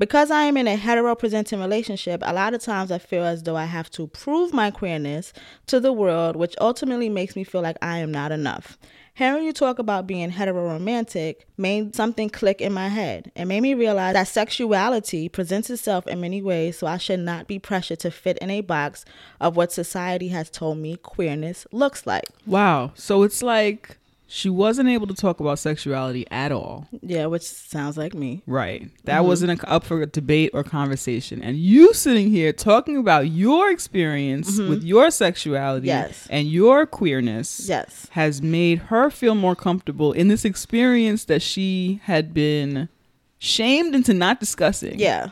Because I am in a hetero-presenting relationship, a lot of times I feel as though I have to prove my queerness to the world, which ultimately makes me feel like I am not enough. Hearing you talk about being heteroromantic made something click in my head. It made me realize that sexuality presents itself in many ways, so I should not be pressured to fit in a box of what society has told me queerness looks like. Wow. So it's like She wasn't able to talk about sexuality at all. Yeah, which sounds like me. Right. That mm-hmm. wasn't a, up for debate or conversation. And you sitting here talking about your experience mm-hmm. with your sexuality yes. and your queerness yes. has made her feel more comfortable in this experience that she had been shamed into not discussing. Yeah.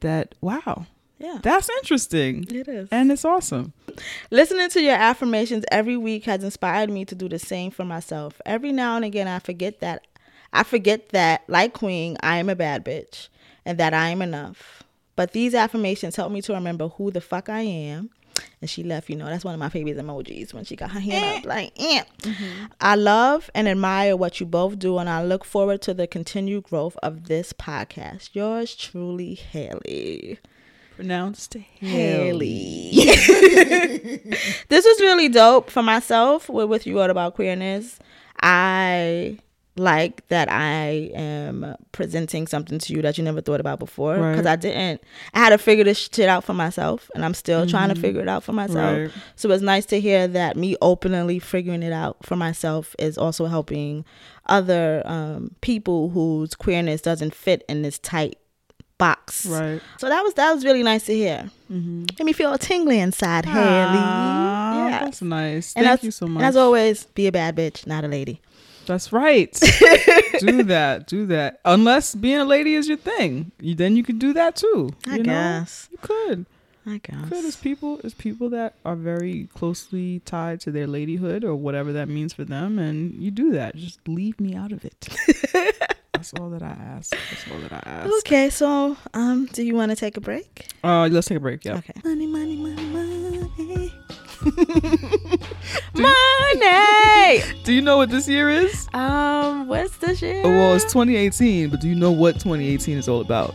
That, wow. Yeah. That's interesting. It is. And it's awesome. Listening to your affirmations every week has inspired me to do the same for myself. Every now and again, I forget that, I forget that, like Queen, I am a bad bitch and that I am enough. But these affirmations help me to remember who the fuck I am. And she left, you know, that's one of my favorite emojis when she got her hand eh. up like, eh. Mm-hmm. I love and admire what you both do, and I look forward to the continued growth of this podcast. Yours truly, Haley. Pronounced Haley. This was really dope for myself with what you wrote about queerness. I like that I am presenting something to you that you never thought about before, because right. I didn't. I had to figure this shit out for myself, and I'm still mm-hmm. trying to figure it out for myself. Right. So it's nice to hear that me openly figuring it out for myself is also helping other um, people whose queerness doesn't fit in this tight box. Right. So that was that was really nice to hear. Mm-hmm. Made me feel a tingly inside, Haley. Yeah, that's nice. And Thank you so much. And as always, be a bad bitch, not a lady. That's right. do that. Do that. Unless being a lady is your thing, you, then you could do that too. I you guess know? you could. I guess. Could as people as people that are very closely tied to their ladyhood or whatever that means for them, and you do that. Just leave me out of it. That's all that I ask. That's all that I ask. Okay, so um, do you want to take a break? Uh, let's take a break. Yeah. Okay. Money, money, money, money. do money. You, do you know what this year is? Um, what's this year? Oh, well, it's twenty eighteen, but do you know what twenty eighteen is all about?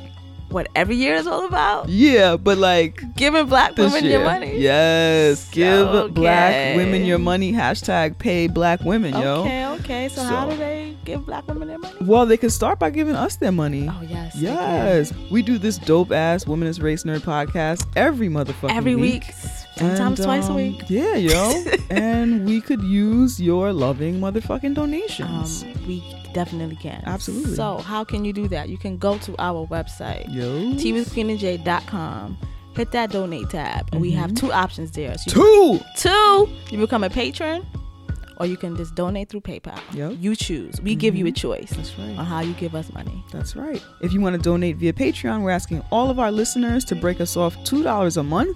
What every year is all about? Yeah, but like giving black women year. your money. Yes, give okay. black women your money. Hashtag pay black women, okay, yo. Okay, okay. So, so how do they give black women their money? Well, they can start by giving us their money. Oh yes, yes. We do this dope ass Women is Race Nerd podcast every motherfucking every week. week. Sometimes and, um, twice a week. Yeah, yo. And we could use your loving motherfucking donations. Um, we definitely can. Absolutely. So how can you do that? You can go to our website, tea with queen and jay dot com. Hit that donate tab. Mm-hmm. We have two options there. So two! Can, two! You become a patron, or you can just donate through PayPal. Yep. You choose. We mm-hmm. give you a choice That's right. on how you give us money. That's right. If you want to donate via Patreon, we're asking all of our listeners to break us off two dollars a month.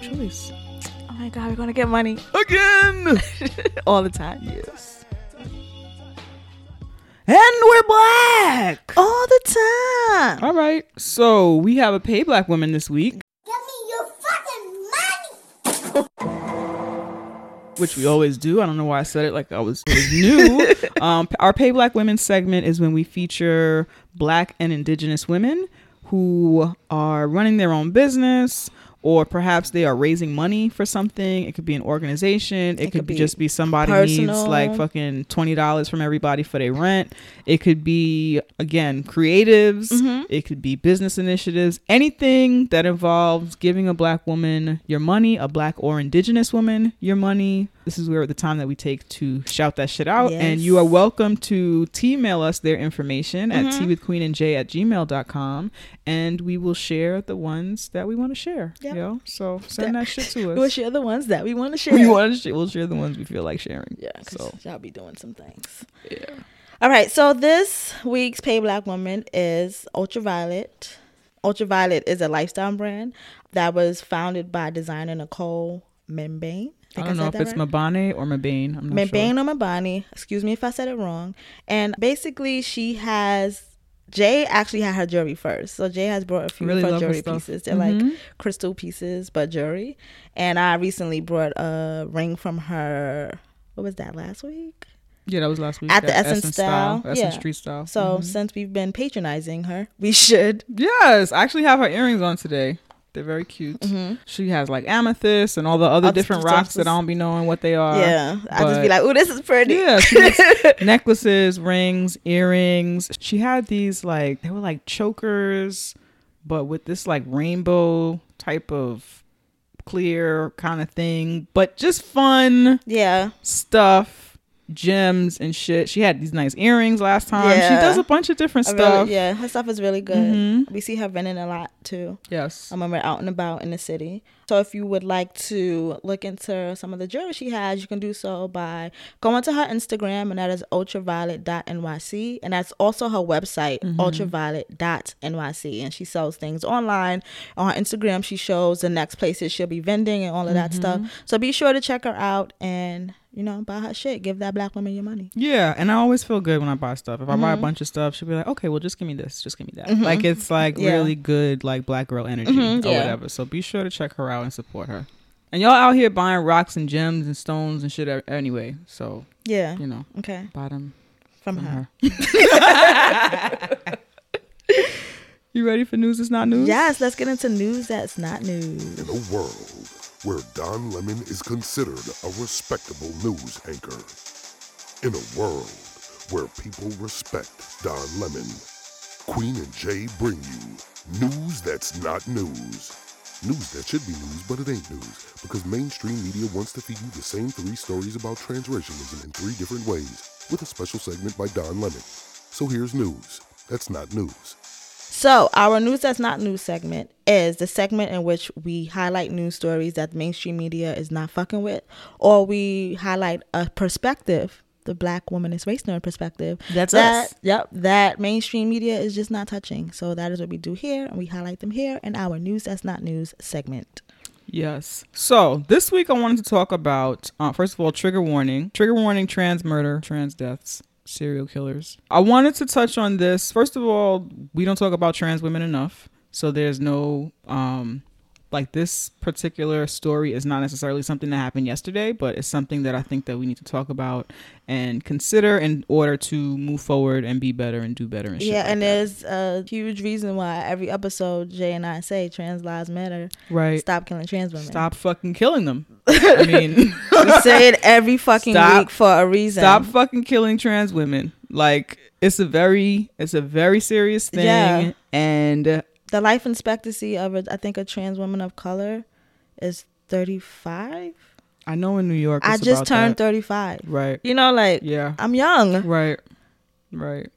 choice. Oh my god, we're gonna get money again. All the time. Yes. And we're black all the time. All right, so we have a pay black woman this week. Give me your fucking money. Which we always do. I don't know why I said it like I was, it was new. um our pay black women segment is when we feature black and indigenous women who are running their own business, or perhaps they are raising money for something. It could be an organization. It, it could, could be just be somebody personal. Needs like fucking twenty dollars from everybody for their rent. It could be, again, creatives. Mm-hmm. It could be business initiatives. Anything that involves giving a black woman your money, a black or indigenous woman your money. This is where the time that we take to shout that shit out. Yes. And you are welcome to T-mail us their information mm-hmm. at tea with queen and jay at gmail dot com. And we will share the ones that we want to share. Yep. Yo, so send that, that shit to us. We'll share the ones that we want to share. We want to share. We'll share the ones we feel like sharing. Yeah, because so. y'all be doing some things. Yeah. All right. So this week's Pay Black Woman is Ultraviolet. Ultraviolet is a lifestyle brand that was founded by designer Nicole Mbane. I, I don't I know if it's right? Mbane or Mbane. I'm not Mbane sure. or Mbane. Excuse me if I said it wrong. And basically, she has Jay actually had her jewelry first. So Jay has brought a few really of her jewelry pieces. They're mm-hmm. like crystal pieces, but jewelry. And I recently brought a ring from her. What was that last week? Yeah, that was last week. At the Essence, Essence Style. Style. Essence yeah. Street Style. So mm-hmm. since we've been patronizing her, we should. Yes. I actually have her earrings on today. They're very cute. Mm-hmm. She has like amethyst and all the other all different the rocks that I don't be knowing what they are. Yeah. I just be like, oh, this is pretty. Yeah. She has necklaces, rings, earrings. She had these like, they were like chokers, but with this like rainbow type of clear kind of thing, but just fun. Yeah. Stuff. Gems and shit. She had these nice earrings last time. Yeah. She does a bunch of different really, stuff. Yeah, her stuff is really good. Mm-hmm. We see her vending a lot too. Yes, I remember out and about in the city. So if you would like to look into some of the jewelry she has, you can do so by going to her Instagram, and that is ultraviolet dot N Y C, and that's also her website, mm-hmm. ultraviolet dot N Y C, and she sells things online. On her Instagram, she shows the next places she'll be vending and all of that mm-hmm. stuff. So be sure to check her out and, you know, buy her shit. Give that black woman your money. Yeah. And I always feel good when I buy stuff. If I mm-hmm. buy a bunch of stuff, she'll be like, okay, well, just give me this. Just give me that. Mm-hmm. Like, it's like yeah. really good, like black girl energy mm-hmm, or yeah. whatever. So be sure to check her out and support her. And y'all out here buying rocks and gems and stones and shit anyway. So, yeah, you know, okay. Buy them from, from her. her. You ready for news that's not news? Yes. Let's get into news that's not news. In a world where Don Lemon is considered a respectable news anchor. In a world where people respect Don Lemon, Queen and Jay bring you news that's not news. News that should be news, but it ain't news, because mainstream media wants to feed you the same three stories about transracialism in three different ways, with a special segment by Don Lemon. So here's news that's not news. So our News That's Not News segment is the segment in which we highlight news stories that mainstream media is not fucking with, or we highlight a perspective, the black womanist race nerd perspective. That's that, us. Yep. That mainstream media is just not touching. So that is what we do here, and we highlight them here in our News That's Not News segment. Yes. So this week I wanted to talk about, uh, first of all, trigger warning. Trigger warning, trans murder, trans deaths. Serial killers. I wanted to touch on this. First of all, we don't talk about trans women enough. So there's no, um, like this particular story is not necessarily something that happened yesterday, but it's something that I think that we need to talk about and consider in order to move forward and be better and do better and shit. Yeah, like and that. There's a huge reason why every episode Jay and I say trans lives matter. Right. Stop killing trans women. Stop fucking killing them. I mean, we say it every fucking stop, week for a reason. Stop fucking killing trans women. Like it's a very, it's a very serious thing, yeah. and. The life expectancy of, a, I think, a trans woman of color is thirty-five. I know in New York, it's I just about turned that. thirty-five. Right. You know, like, yeah. I'm young. Right. Right.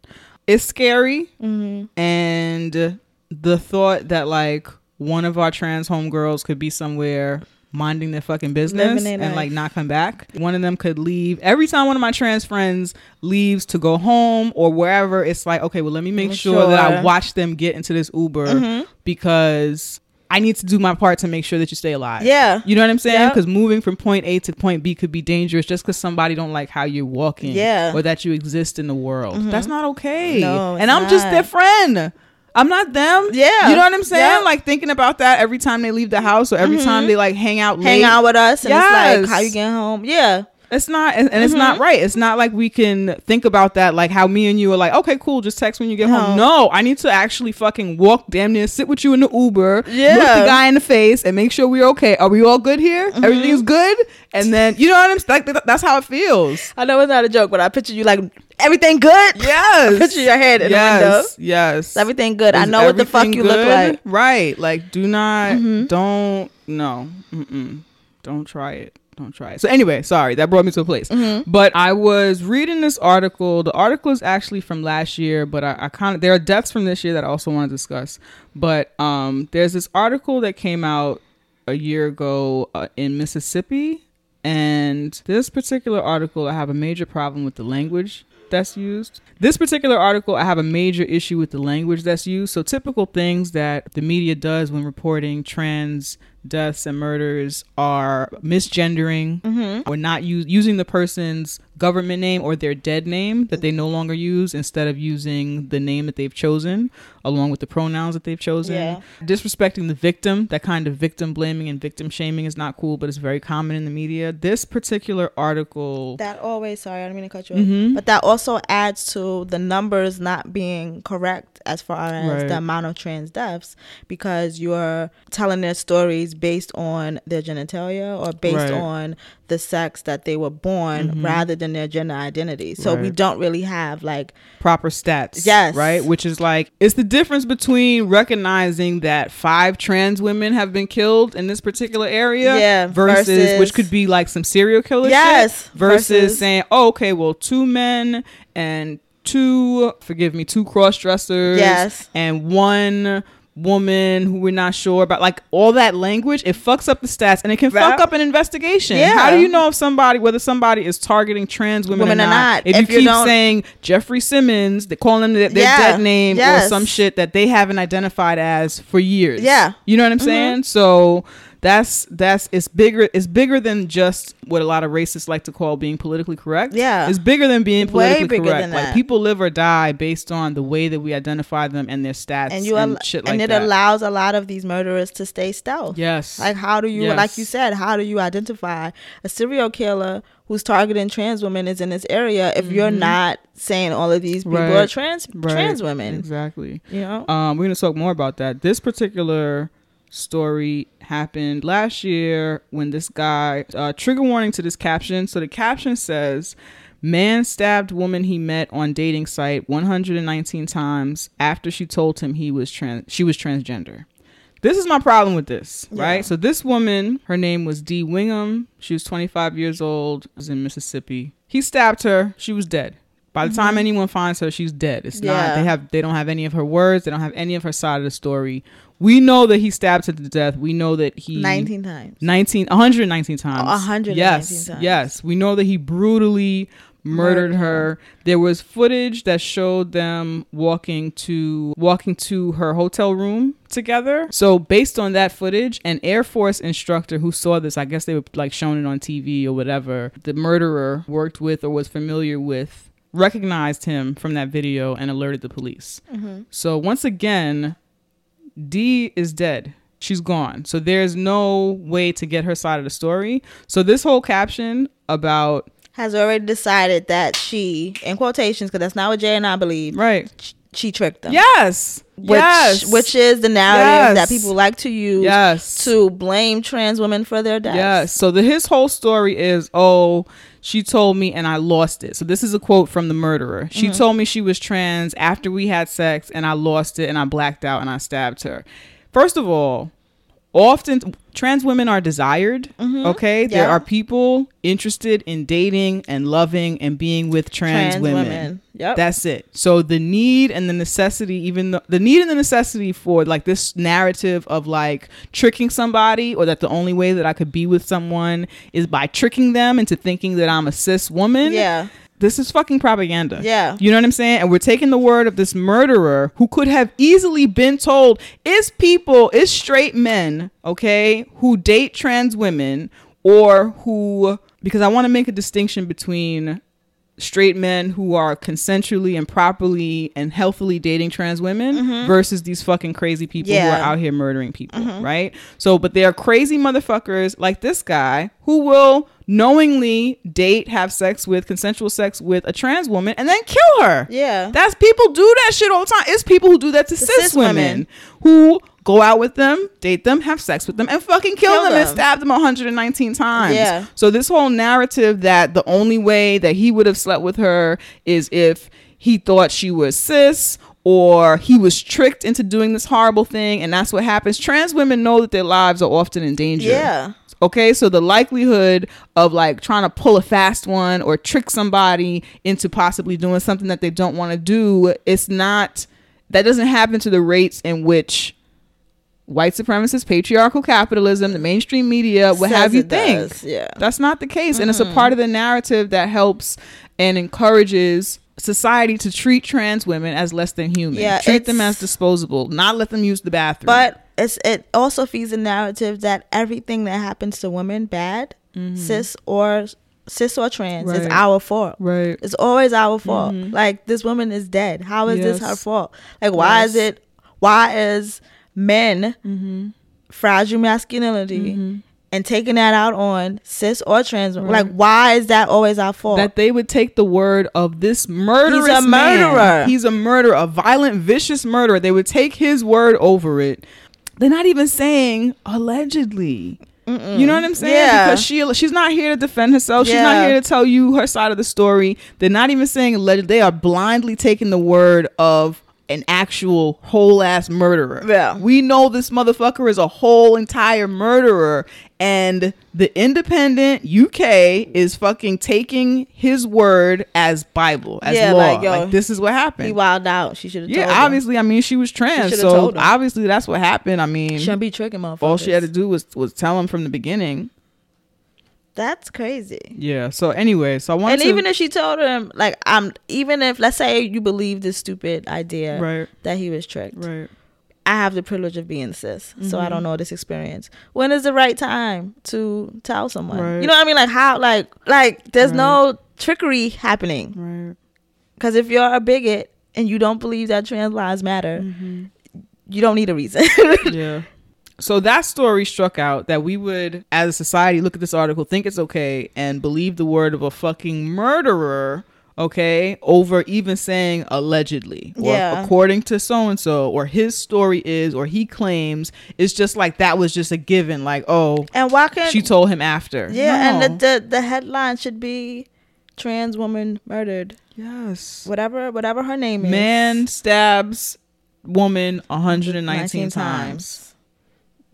It's scary. Mm-hmm. And the thought that, like, one of our trans homegirls could be somewhere minding their fucking business their and, like, not come back. One of them could leave. Every time one of my trans friends leaves to go home or wherever, it's like, okay, well, let me make sure, sure that I watch them get into this Uber mm-hmm. because I need to do my part to make sure that you stay alive. Yeah. You know what I'm saying? Because yep. moving from point A to point B could be dangerous just because somebody don't like how you're walking yeah. or that you exist in the world. Mm-hmm. That's not okay. No, and I'm not. Just their friend. I'm not them. Yeah. You know what I'm saying? Yeah. Like thinking about that every time they leave the house or every mm-hmm. time they like hang out late. Hang out with us. And yes. It's like, how you getting home? Yeah. It's not, and mm-hmm. it's not right. It's not like we can think about that, like how me and you are like, okay, cool, just text when you get no. home. No, I need to actually fucking walk damn near, sit with you in the Uber, yeah. look the guy in the face, and make sure we're okay. Are we all good here? Mm-hmm. Everything's good? And then, you know what I'm saying? Like, that's how it feels. I know it's not a joke, but I picture you like, everything good? Yes. I picture your head in yes. the window. Yes. Is everything good? Is I know what the fuck you good? Look like. Right. Like, do not, mm-hmm. don't, no, mm-mm. don't try it. Don't try it. So anyway, sorry, that brought me to a place. Mm-hmm. But I was reading this article. The article is actually from last year, but I, I kind of there are deaths from this year that I also want to discuss. But um, there's this article that came out a year ago uh, in Mississippi, and this particular article, I have a major problem with the language that's used. This particular article, I have a major issue with the language that's used. So typical things that the media does when reporting trans deaths and murders are misgendering, mm-hmm. or not u- using the person's government name or their dead name that they no longer use, instead of using the name that they've chosen along with the pronouns that they've chosen. Yeah. Disrespecting the victim, that kind of victim blaming and victim shaming is not cool, but it's very common in the media. This particular article... That always, sorry, I don't mean to cut you off. Mm-hmm. But that also adds to the numbers not being correct as far as right. the amount of trans deaths, because you're telling their stories based on their genitalia or based right. on the sex that they were born, mm-hmm. rather than their gender identity. So right. we don't really have like proper stats. Yes. Right. Which is like, it's the difference between recognizing that five trans women have been killed in this particular area, yeah, versus, versus which could be like some serial killer yes, shit, versus, versus saying, oh, okay, well, two men and two, forgive me, two cross-dressers yes. and one woman who we're not sure about, like all that language, it fucks up the stats and it can fuck up an investigation. Yeah. How do you know if somebody, whether somebody is targeting trans women, women or, not? or not? If, if you, you keep saying Jeffrey Simmons, they call them their, their yeah. dead name yes. or some shit that they haven't identified as for years. Yeah. You know what I'm saying? Mm-hmm. So that's that's it's bigger it's bigger than just what a lot of racists like to call being politically correct. Yeah. It's bigger than being politically Way bigger correct. Than that. Like people live or die based on the way that we identify them and their stats and, you al- and shit like and that. And it allows a lot of these murderers to stay stealth. Yes. Like how do you yes. like you said, how do you identify a serial killer who's targeting trans women is in this area if mm-hmm. you're not saying all of these people right. are trans right. trans women. Exactly. You know? Um we're gonna talk more about that. This particular story happened last year when this guy uh trigger warning to this caption. So the caption says, man stabbed woman he met on dating site one hundred nineteen times after she told him he was trans she was transgender. This is my problem with this, yeah. right? So this woman, her name was Dee Wingham. She was twenty-five years old, was in Mississippi. He stabbed her, she was dead. By the time mm-hmm. anyone finds her, she's dead. It's yeah. not, they have, they don't have any of her words. They don't have any of her side of the story. We know that he stabbed her to death. We know that he... nineteen times. nineteen, one hundred nineteen times. Oh, one hundred nineteen yes, times. Yes. We know that he brutally murdered, murdered her. There was footage that showed them walking to, walking to her hotel room together. So based on that footage, an Air Force instructor who saw this, I guess they were like shown it on T V or whatever, the murderer worked with or was familiar with, recognized him from that video and alerted the police. Mm-hmm. So once again, Dee is dead. She's gone. So there's no way to get her side of the story. So this whole caption about... has already decided that she, in quotations, because that's not what Jay and I believe. Right. She, she tricked them. Yes. Which, yes. Which is the narrative yes. that people like to use yes. to blame trans women for their deaths. Yes. So the, his whole story is, oh... she told me and I lost it. So this is a quote from the murderer. She mm-hmm. told me she was trans after we had sex and I lost it and I blacked out and I stabbed her. First of all, often trans women are desired. Mm-hmm. Okay. Yeah. There are people interested in dating and loving and being with trans, trans women. women. Yep. That's it. So the need and the necessity, even the, the need and the necessity for like this narrative of like tricking somebody, or that the only way that I could be with someone is by tricking them into thinking that I'm a cis woman. Yeah. This is fucking propaganda. Yeah. You know what I'm saying? And we're taking the word of this murderer who could have easily been told, it's people, it's straight men, okay, who date trans women, or who, because I want to make a distinction between straight men who are consensually and properly and healthily dating trans women mm-hmm. versus these fucking crazy people yeah. who are out here murdering people, mm-hmm. right? So, but there are crazy motherfuckers like this guy who will knowingly date, have sex with, consensual sex with a trans woman and then kill her. Yeah. That's, people do that shit all the time. It's people who do that to cis, cis women, women who go out with them, date them, have sex with them, and fucking kill, kill them, them and stab them one hundred nineteen times. Yeah. So this whole narrative that the only way that he would have slept with her is if he thought she was cis, or he was tricked into doing this horrible thing, and that's what happens. Trans women know that their lives are often in danger. Yeah. Okay, so the likelihood of like trying to pull a fast one or trick somebody into possibly doing something that they don't want to do, it's not, that doesn't happen to the rates in which white supremacist, patriarchal capitalism, the mainstream media, what have you think. Yeah. That's not the case. Mm-hmm. And it's a part of the narrative that helps and encourages society to treat trans women as less than human. Yeah, treat them as disposable, not let them use the bathroom. But it's, it also feeds the narrative that everything that happens to women bad, mm-hmm. cis or cis or trans, right. is our fault. Right. It's always our fault. Mm-hmm. Like, this woman is dead. How is yes. this her fault? Like, why yes. is it? Why is men mm-hmm. fragile masculinity? Mm-hmm. And taking that out on cis or trans, right. like, why is that always our fault? That they would take the word of this murderous He's a murderer. Man. He's a murderer, a violent, vicious murderer. They would take his word over it. They're not even saying allegedly. Mm-mm. You know what I'm saying? Yeah. Because she she's not here to defend herself. She's yeah. not here to tell you her side of the story. They're not even saying allegedly. They are blindly taking the word of an actual whole ass murderer. Yeah. We know this motherfucker is a whole entire murderer, and the Independent U K is fucking taking his word as Bible, as yeah, law. Like, yo, like, this is what happened. He wilded out. She should have yeah, told Yeah, obviously, him. I mean, she was trans, she so obviously that's what happened. I mean, shouldn't be tricking motherfuckers. All she had to do was, was tell him from the beginning. That's crazy. Yeah. So anyway, so I want. And to, even if she told him, like, I'm, even if, let's say you believe this stupid idea right. that he was tricked. Right. I have the privilege of being cis, mm-hmm. so I don't know this experience. When is the right time to tell someone? Right. You know what I mean? Like, how? Like, like there's right. no trickery happening. Right. Because if you're a bigot and you don't believe that trans lives matter, mm-hmm. you don't need a reason. yeah. So that story struck out that we would, as a society, look at this article, think it's okay, and believe the word of a fucking murderer, okay, over even saying allegedly, or yeah. according to so-and-so, or his story is, or he claims. It's just like that was just a given, like, oh, and why can, she told him after. Yeah, no. And the, the the headline should be trans woman murdered. Yes. Whatever, whatever her name is. Man stabs woman one hundred nineteen times. times.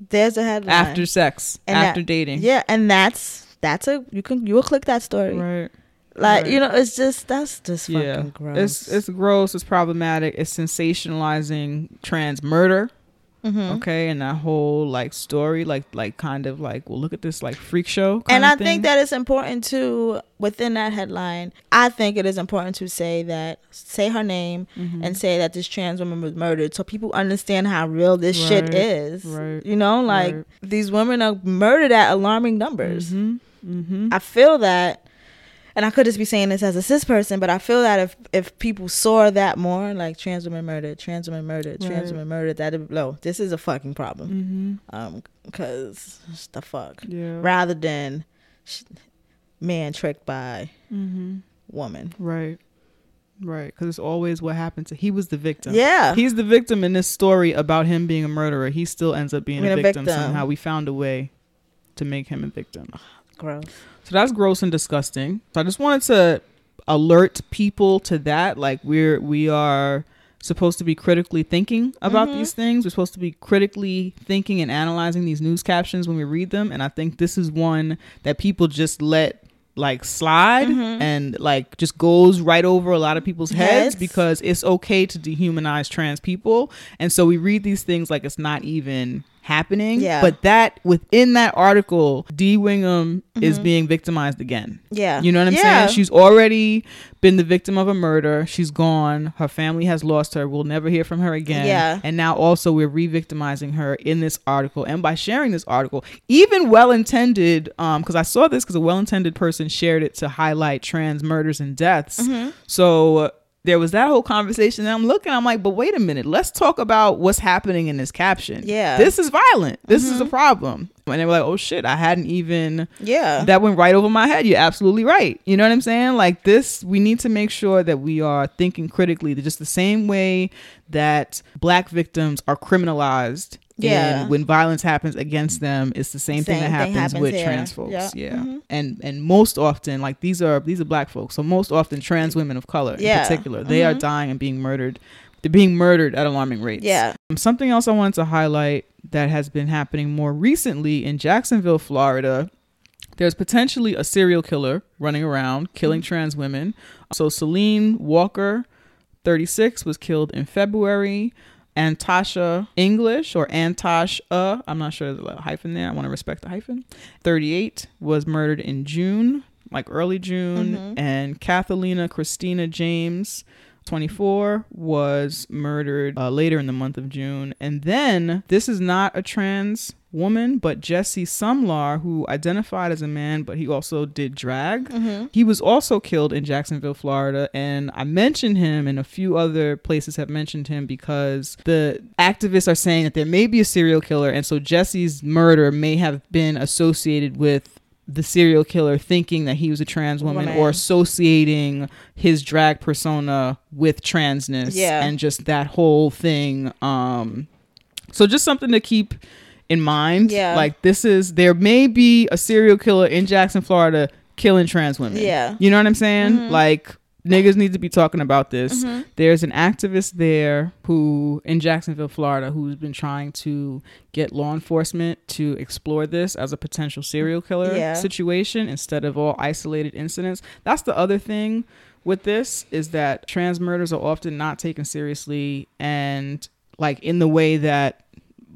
There's a headline. After sex, and after that, dating. Yeah, and that's that's a you can you will click that story. Right. Like, right. you know, it's just that's just fucking yeah. gross. It's it's gross, it's problematic, it's sensationalizing trans murder. Mm-hmm. Okay, and that whole like story, like like kind of like, well, look at this like freak show. Kind and I of thing. think that it's important to, within that headline, I think it is important to say that say her name mm-hmm. and say that this trans woman was murdered, so people understand how real this right, shit is. Right, you know, like right. these women are murdered at alarming numbers. Mm-hmm, mm-hmm. I feel that, and I could just be saying this as a cis person, but I feel that if, if people saw that more, like trans women murdered, trans women murdered, right. trans women murdered, that'd be, no, this is a fucking problem. Mm-hmm. Um, cause the fuck. Yeah. Rather than sh- man tricked by mm-hmm. woman. Right. Right. Cause it's always what happened to, he was the victim. Yeah. He's the victim in this story about him being a murderer. He still ends up being, being a, victim. a victim. Somehow we found a way to make him a victim. Gross. So that's gross and disgusting. So I just wanted to alert people to that. Like, we're we are supposed to be critically thinking about mm-hmm. these things. We're supposed to be critically thinking and analyzing these news captions when we read them. And I think this is one that people just let like slide mm-hmm. and like just goes right over a lot of people's heads yes. because it's okay to dehumanize trans people. And so we read these things like it's not even happening. Yeah. But that within that article, Dee Wingham mm-hmm. is being victimized again. Yeah. You know what I'm yeah. saying? She's already been the victim of a murder. She's gone. Her family has lost her. We'll never hear from her again. Yeah. And now also we're re-victimizing her in this article. And by sharing this article, even well-intended, um, because I saw this because a well-intended person shared it to highlight trans murders and deaths. Mm-hmm. So there was that whole conversation, and I'm looking, I'm like, but wait a minute, let's talk about what's happening in this caption. Yeah. This is violent. This mm-hmm. is a problem. And they were like, oh shit, I hadn't even, yeah, that went right over my head. You're absolutely right. You know what I'm saying? Like this, we need to make sure that we are thinking critically, just the same way that black victims are criminalized. Yeah. And when violence happens against them, it's the same, same thing that happens, thing happens with here. trans folks. Yeah. yeah. Mm-hmm. And and most often, like these are these are black folks. So most often trans women of color yeah. in particular, mm-hmm. they are dying and being murdered. They're being murdered at alarming rates. Yeah. Um, something else I wanted to highlight that has been happening more recently in Jacksonville, Florida. There's potentially a serial killer running around killing mm-hmm. trans women. So Celine Walker, thirty-six, was killed in February. Antasha English or Antasha, I'm not sure there's a hyphen there. I want to respect the hyphen. thirty-eight was murdered in June, like early June. Mm-hmm. And Catalina Christina James twenty-four, was murdered uh, later in the month of June. And then, this is not a trans woman, but Jesse Sumlar, who identified as a man, but he also did drag. Mm-hmm. He was also killed in Jacksonville, Florida. And I mentioned him, and a few other places have mentioned him, because the activists are saying that there may be a serial killer. And so Jesse's murder may have been associated with the serial killer thinking that he was a trans woman, woman. or associating his drag persona with transness. Yeah. And just that whole thing. Um, so just something to keep in mind. Yeah. Like, this is, there may be a serial killer in Jackson, Florida, killing trans women. Yeah. You know what I'm saying? Mm-hmm. Like, niggas need to be talking about this. Mm-hmm. There's an activist there who, in Jacksonville, Florida, who's been trying to get law enforcement to explore this as a potential serial killer yeah. situation instead of all isolated incidents. That's the other thing with this, is that trans murders are often not taken seriously, and like in the way that,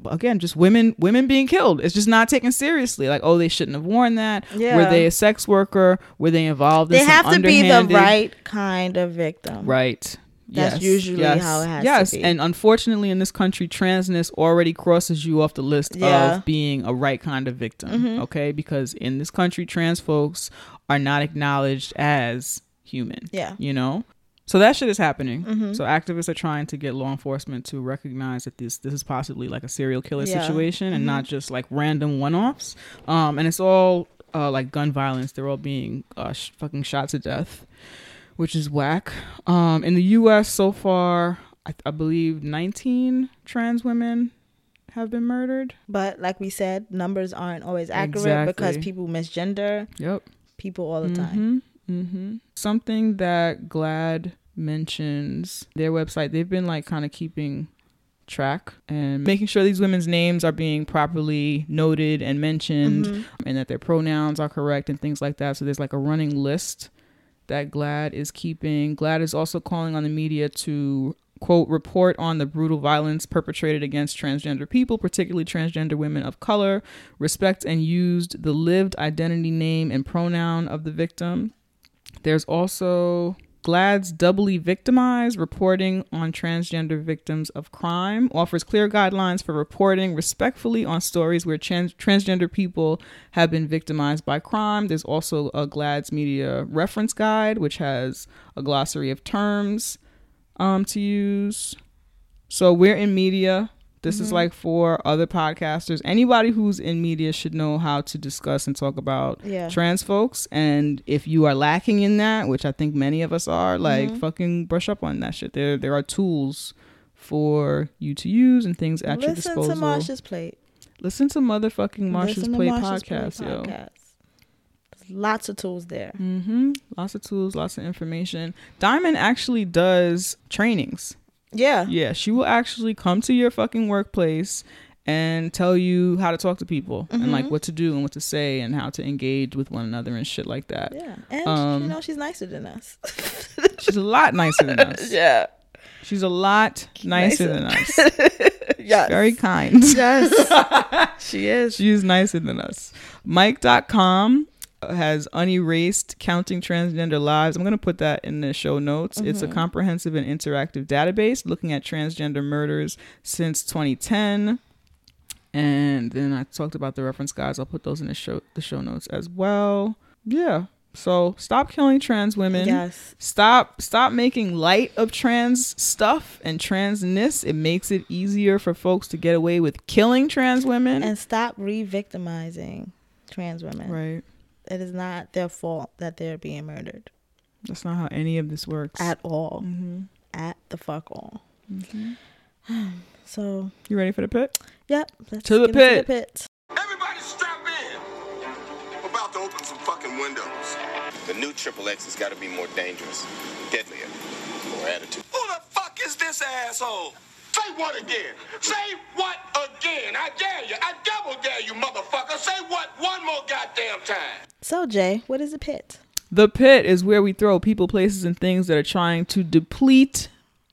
again, just women women being killed, it's just not taken seriously. Like, oh, they shouldn't have worn that. Yeah. Were they a sex worker? Were they involved in some underhanded? They have to be the right kind of victim. Right. That's yes. usually yes. how it has yes. to be. Yes, and unfortunately in this country, transness already crosses you off the list yeah. of being a right kind of victim. Mm-hmm. Okay? Because in this country, trans folks are not acknowledged as human. Yeah. You know? So that shit is happening. Mm-hmm. So activists are trying to get law enforcement to recognize that this this is possibly like a serial killer yeah. situation, and mm-hmm. not just like random one-offs. Um, and it's all uh, like gun violence. They're all being uh, sh- fucking shot to death, which is whack. Um, in the U S so far, I, I believe nineteen trans women have been murdered. But like we said, numbers aren't always accurate exactly. because people misgender yep. people all the mm-hmm. time. Mm-hmm. Something that Glad mentions, their website, they've been like kind of keeping track and making sure these women's names are being properly noted and mentioned, mm-hmm. and that their pronouns are correct and things like that. So there's like a running list that Glad is keeping. Glad is also calling on the media to, quote, report on the brutal violence perpetrated against transgender people, particularly transgender women of color, respect and used the lived identity, name, and pronoun of the victim. There's also GLAAD's Doubly Victimized, reporting on transgender victims of crime, offers clear guidelines for reporting respectfully on stories where trans- transgender people have been victimized by crime. There's also a GLAAD's Media Reference Guide, which has a glossary of terms um, to use. So we're in media. This mm-hmm. is like for other podcasters. Anybody who's in media should know how to discuss and talk about yeah. trans folks. And if you are lacking in that, which I think many of us are, like mm-hmm. fucking brush up on that shit. There there are tools for you to use and things at Listen your disposal. Listen to Marsha's Plate. Listen to motherfucking Marsha's Plate podcast, yo. Podcast. Lots of tools there. Mm-hmm. Lots of tools, lots of information. Diamond actually does trainings. Yeah. Yeah. She will actually come to your fucking workplace and tell you how to talk to people, mm-hmm. and like what to do and what to say and how to engage with one another and shit like that. Yeah. And um, you know, she's nicer than us. She's a lot nicer than us. Yeah. She's a lot nicer, nicer. than us. Yes. Very kind. Yes. She is. She's nicer than us. Mike dot com has unerased Counting Transgender Lives. I'm going to put that in the show notes. Mm-hmm. It's a comprehensive and interactive database looking at transgender murders since twenty ten. And then I talked about the reference guides. I'll put those in the show the show notes as well. Yeah. So stop killing trans women. Yes. Stop stop making light of trans stuff and transness. It makes it easier for folks to get away with killing trans women. And stop re-victimizing trans women. Right. It is not their fault that they're being murdered. That's not how any of this works. At all. Mm-hmm. At the fuck all. Mm-hmm. So. You ready for the pit? Yep. Let's to, the pit. to the pit. Everybody strap in. We're about to open some fucking windows. The new Triple X has got to be more dangerous, deadlier, more attitude. Who the fuck is this asshole? Say what again? Say what again? I dare you. I double dare you, motherfucker. Say what one more goddamn time. So, Jay, what is the pit? The pit is where we throw people, places, and things that are trying to deplete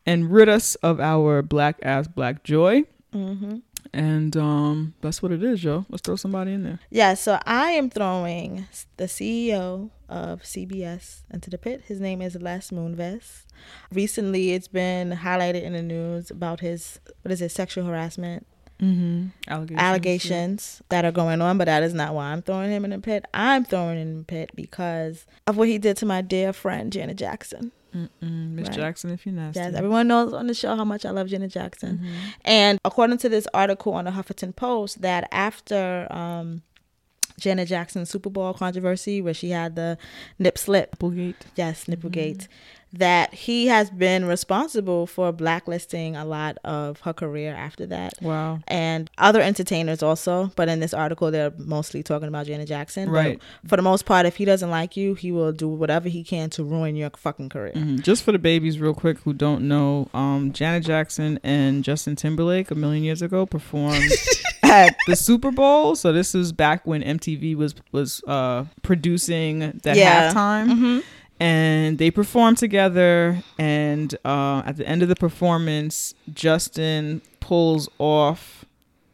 and rid us of our black ass, black joy. Mm-hmm. And um, that's what it is, yo. Let's throw somebody in there. Yeah, so I am throwing the C E O of C B S into the pit. His name is Les Moonves. Recently, it's been highlighted in the news about his, what is it, sexual harassment. Mm-hmm. Allegations, allegations yeah. that are going on, but that is not why I'm throwing him in the pit. I'm throwing him in the pit because of what he did to my dear friend, Janet Jackson. Miss right. Jackson, if you're nasty. Yes, everyone knows on the show how much I love Janet Jackson. Mm-hmm. And according to this article on the Huffington Post, that after um, Janet Jackson's Super Bowl controversy, where she had the nip slip, Nipplegate. Yes, Nipplegate. Mm-hmm. That he has been responsible for blacklisting a lot of her career after that. Wow. And other entertainers also, but in this article they're mostly talking about Janet Jackson. Right. But for the most part, if he doesn't like you, he will do whatever he can to ruin your fucking career. Mm-hmm. Just for the babies real quick who don't know, um, Janet Jackson and Justin Timberlake a million years ago performed at the Super Bowl. So this is back when M T V was, was uh, producing that yeah. halftime. Mm-hmm. And they performed together, and uh, at the end of the performance, Justin pulls off.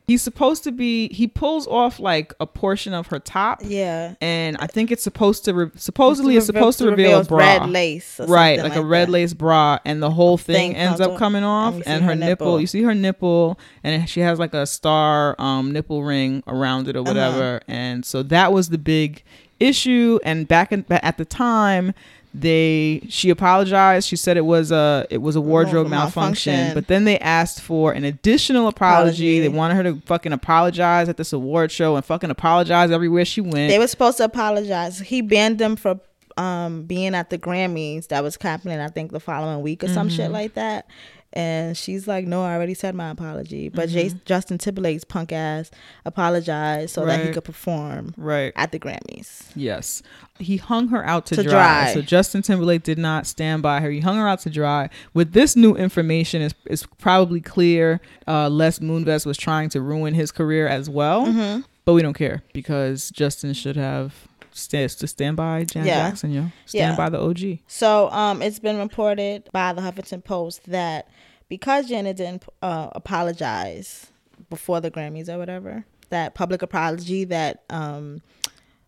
He's supposed to be. He pulls off like a portion of her top. Yeah. And I think it's supposed to. Re- supposedly, it's, to re- it's supposed to, to reveal a bra. Red lace. Or right, like, like a red that. lace bra, and the whole thing, thing ends up coming off, and, and her, her nipple. nipple. You see her nipple, and she has like a star um, nipple ring around it or whatever. Uh-huh. And so that was the big issue, and back in, at the time they she apologized. She said it was a it was a wardrobe oh, malfunction. malfunction But then they asked for an additional apology. apology They wanted her to fucking apologize at this award show and fucking apologize everywhere she went. They were supposed to apologize. He banned them for um being at the Grammys that was happening I think the following week or mm-hmm. some shit like that. And she's like, no, I already said my apology. But mm-hmm. J- Justin Timberlake's punk ass apologized so right. that he could perform right. at the Grammys. Yes. He hung her out to, to dry. dry. So Justin Timberlake did not stand by her. He hung her out to dry. With this new information, it's, it's probably clear uh, Les Moonves was trying to ruin his career as well. Mm-hmm. But we don't care because Justin should have... Stand, to stand by Janet yeah. Jackson, yo. Stand yeah. by the O G. So um, it's been reported by the Huffington Post that because Janet didn't uh, apologize before the Grammys or whatever, that public apology that um,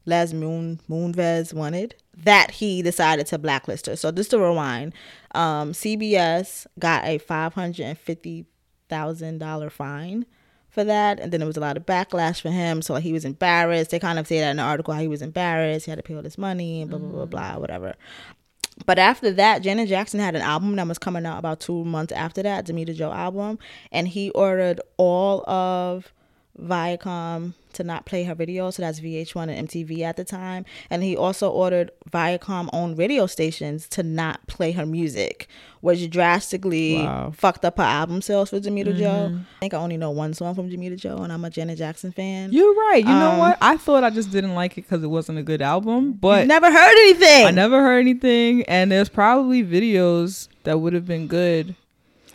Les Moon Moonves wanted, that he decided to blacklist her. So just to rewind, um, C B S got a five hundred fifty thousand dollars fine for that, and then there was a lot of backlash for him, so like, he was embarrassed. They kind of say that in the article, how he was embarrassed, he had to pay all this money and blah blah blah blah whatever. But after that, Janet Jackson had an album that was coming out about two months after that, Demeter Joe album, and he ordered all of Viacom to not play her video. So that's V H one and M T V at the time, and he also ordered Viacom owned radio stations to not play her music, which drastically wow. fucked up her album sales for Jimmy mm-hmm. Joe. I think I only know one song from Jimmy Joe, and I'm a Janet Jackson fan. You're right. You um, know what, I thought I just didn't like it because it wasn't a good album, but never heard anything I never heard anything and there's probably videos that would have been good.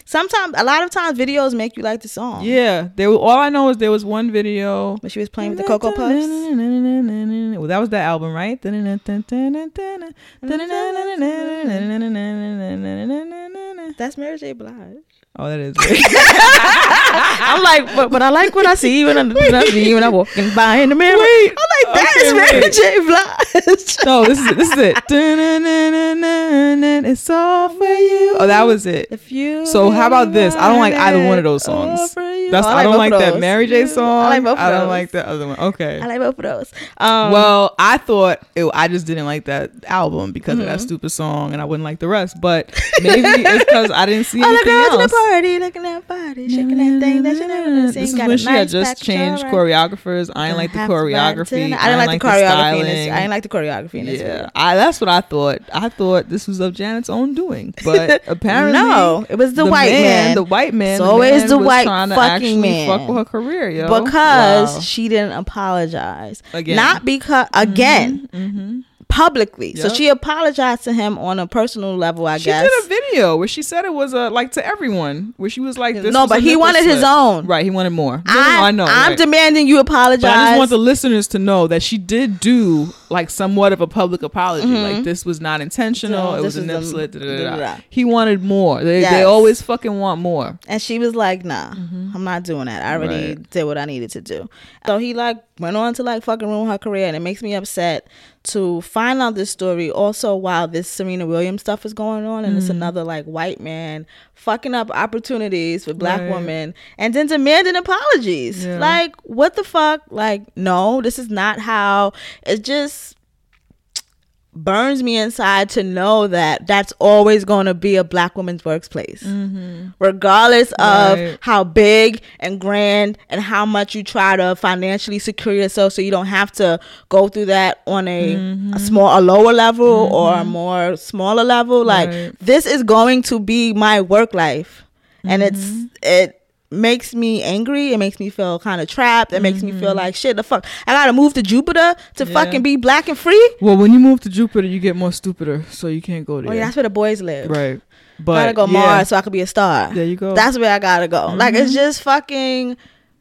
Sometimes, a lot of times, videos make you like the song. Yeah. They were, all I know is there was one video. But she was playing with the Cocoa Puffs. Well, that was that album, right? That's Mary J. Blige. Oh, that is. I'm like, but, but I like what I see when I, when I see when I'm walking by in the mirror. Wait, I like that okay, is Mary wait. J. Blige. No, this is it. This is it. It's all for you. Oh, that was it. If you so how about this? I don't like either one of those songs. That's oh, I, like I don't like that Mary J. song. I, like both I don't those. like that other one. Okay, I like both of those. Um, well, I thought it, I just didn't like that album because mm-hmm. of that stupid song, and I wouldn't like the rest. But maybe it's because I didn't see anything else. The party, looking at body, shaking that thing that you never seen. This is when she had just changed choreographers. I didn't like the choreography. I didn't like the choreography. I didn't like the choreography. Yeah, I, that's what I thought. I thought this was of Janet's own doing, but apparently no, it was the, the white man, man. The white man. It's always the, man the white trying to fucking man. Fuck with her career, yo. Because wow. she didn't apologize again. Not because again. Mm-hmm, mm-hmm. publicly. Yep. So she apologized to him on a personal level, I she guess. She did a video where she said it was a, like to everyone, where she was like, this no, was but he wanted slip. his own. Right, he wanted more. I, no, no, I know. I'm right. demanding you apologize. But I just want the listeners to know that she did do like somewhat of a public apology. Mm-hmm. Like this was not intentional. No, it was a nip slip. He wanted more. They, yes. they always fucking want more. And she was like, nah, mm-hmm. I'm not doing that. I already right. did what I needed to do. So he like went on to like fucking ruin her career, and it makes me upset to find out this story also while this Serena Williams stuff is going on, and mm. it's another like white man fucking up opportunities for black right. women and then demanding apologies. Yeah. Like what the fuck? Like no, this is not how. It just burns me inside to know that that's always going to be a black woman's workplace, mm-hmm. regardless of right. how big and grand and how much you try to financially secure yourself so you don't have to go through that on a, mm-hmm. a small a lower level mm-hmm. or a more smaller level. Like right. this is going to be my work life, mm-hmm. and it's it makes me angry. It makes me feel kind of trapped. It mm-hmm. makes me feel like shit the fuck I gotta move to Jupiter to yeah. fucking be black and free. Well, when you move to Jupiter you get more stupider, so you can't go there. Oh yeah, that's where the boys live. Right. But I gotta go yeah. Mars so I could be a star. There you go. That's where I gotta go. Mm-hmm. Like it's just fucking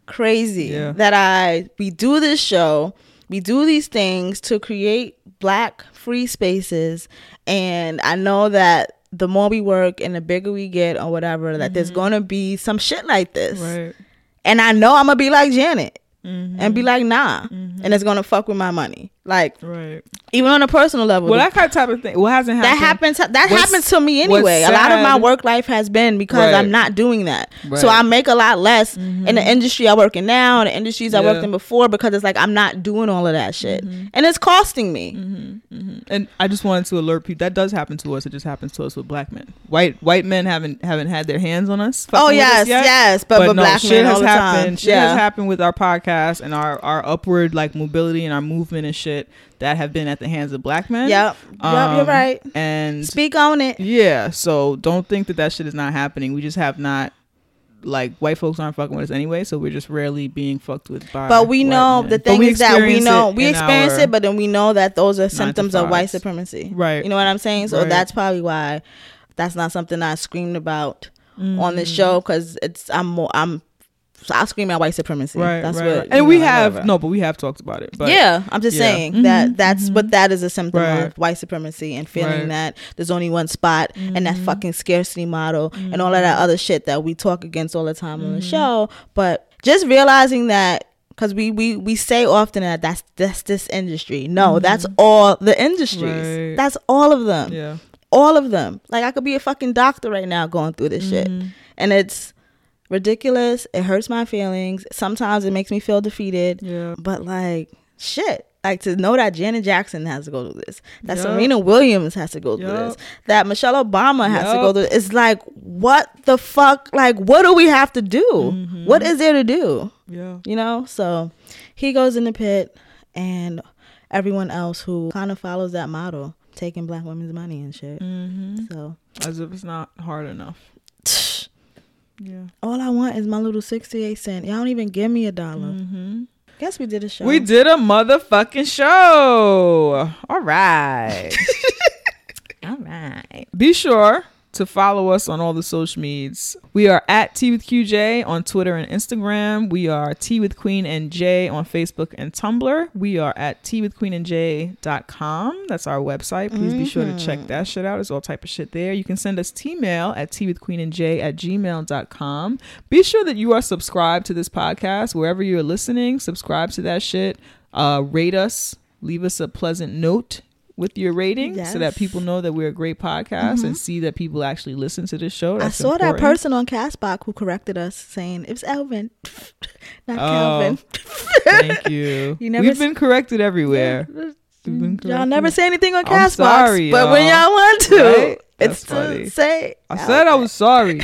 crazy yeah. that I we do this show, we do these things to create black free spaces, and I know that the more we work and the bigger we get or whatever, that like mm-hmm. there's gonna be some shit like this. Right. And I know I'm gonna be like Janet mm-hmm. and be like, nah. Mm-hmm. And it's gonna fuck with my money. Like, right. even on a personal level. Well, that kind of type of thing. What hasn't happened? That happened to, that what's, happened to me anyway. A lot of my work life has been because right. I'm not doing that. Right. So I make a lot less mm-hmm. in the industry I work in now, and the industries yeah. I worked in before, because it's like I'm not doing all of that shit. Mm-hmm. And it's costing me. Mm-hmm. Mm-hmm. And I just wanted to alert people that does happen to us. It just happens to us with black men. White white men haven't haven't had their hands on us. Oh yes, us yet, yes. But, but, but no, black shit men has all the happened. Time. Shit yeah. has happened with our podcast and our, our upward like mobility and our movement and shit that have been at the hands of black men. Yep, um, yep, you're right. And speak on it. Yeah, so don't think that that shit is not happening. We just have not, like, white folks aren't fucking with us anyway, so we're just rarely being fucked with by. But we know men. The thing is that we know we experience it, but then we know that those are symptoms of white supremacy. Right. You know what I'm saying? So right. that's probably why that's not something I screamed about mm. on this show, because it's I'm more I'm. So I scream at white supremacy. Right, that's right. What, and know, we have whatever. No, but we have talked about it. But yeah, I'm just yeah. saying mm-hmm, that that's mm-hmm. what that is a symptom right. of white supremacy and feeling right. that there's only one spot mm-hmm. and that fucking scarcity model mm-hmm. and all of that other shit that we talk against all the time mm-hmm. on the show. But just realizing that, because we, we we say often that that's that's this industry. No, mm-hmm. that's all the industries. Right. That's all of them. Yeah, all of them. Like I could be a fucking doctor right now going through this mm-hmm. shit, and it's ridiculous. It hurts my feelings. Sometimes it makes me feel defeated. Yeah. But like shit, like to know that Janet Jackson has to go through this, that yep. Serena Williams has to go yep. through this, that Michelle Obama yep. has to go through this. It's like what the fuck, like what do we have to do? Mm-hmm. What is there to do? Yeah, you know. So he goes in the pit, and everyone else who kind of follows that model, taking black women's money and shit. Mm-hmm. So as if it's not hard enough. Yeah. All I want is my little sixty-eight cent. Y'all don't even give me a dollar. Mm-hmm. Guess we did a show. We did a motherfucking show. All right. All right. Be sure to follow us on all the social medias. We are at Tea with Q J on Twitter and Instagram. We are Tea with Queen and J on Facebook and Tumblr. We are at tea with queen and j dot com. That's our website. Please mm-hmm. be sure to check that shit out. There's all type of shit there. You can send us T-mail at tea with queen and j at gmail dot com. Be sure that you are subscribed to this podcast. Wherever you're listening, subscribe to that shit. Uh, rate us. Leave us a pleasant note with your rating, yes. so that people know that we're a great podcast mm-hmm. and see that people actually listen to this show. That's I saw important. That person on Castbox who corrected us, saying it was Elvin, not oh, Calvin. Thank you. You never We've s- been corrected everywhere. Yeah. We've been corrected. Y'all never say anything on Castbox, sorry, but y'all. When y'all want to, right? It's to say. I said I was sorry.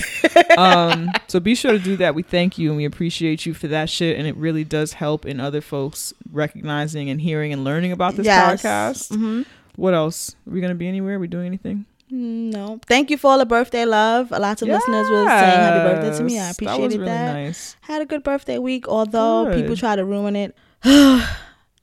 um, so be sure to do that. We thank you and we appreciate you for that shit, and it really does help in other folks recognizing and hearing and learning about this yes. podcast. Mm-hmm. What else? Are we going to be anywhere? Are we doing anything? No. Thank you for all the birthday love. Lots of yes. listeners were saying happy birthday to me. I appreciated that. Was really that. Nice. Had a good birthday week, although good. People try to ruin it.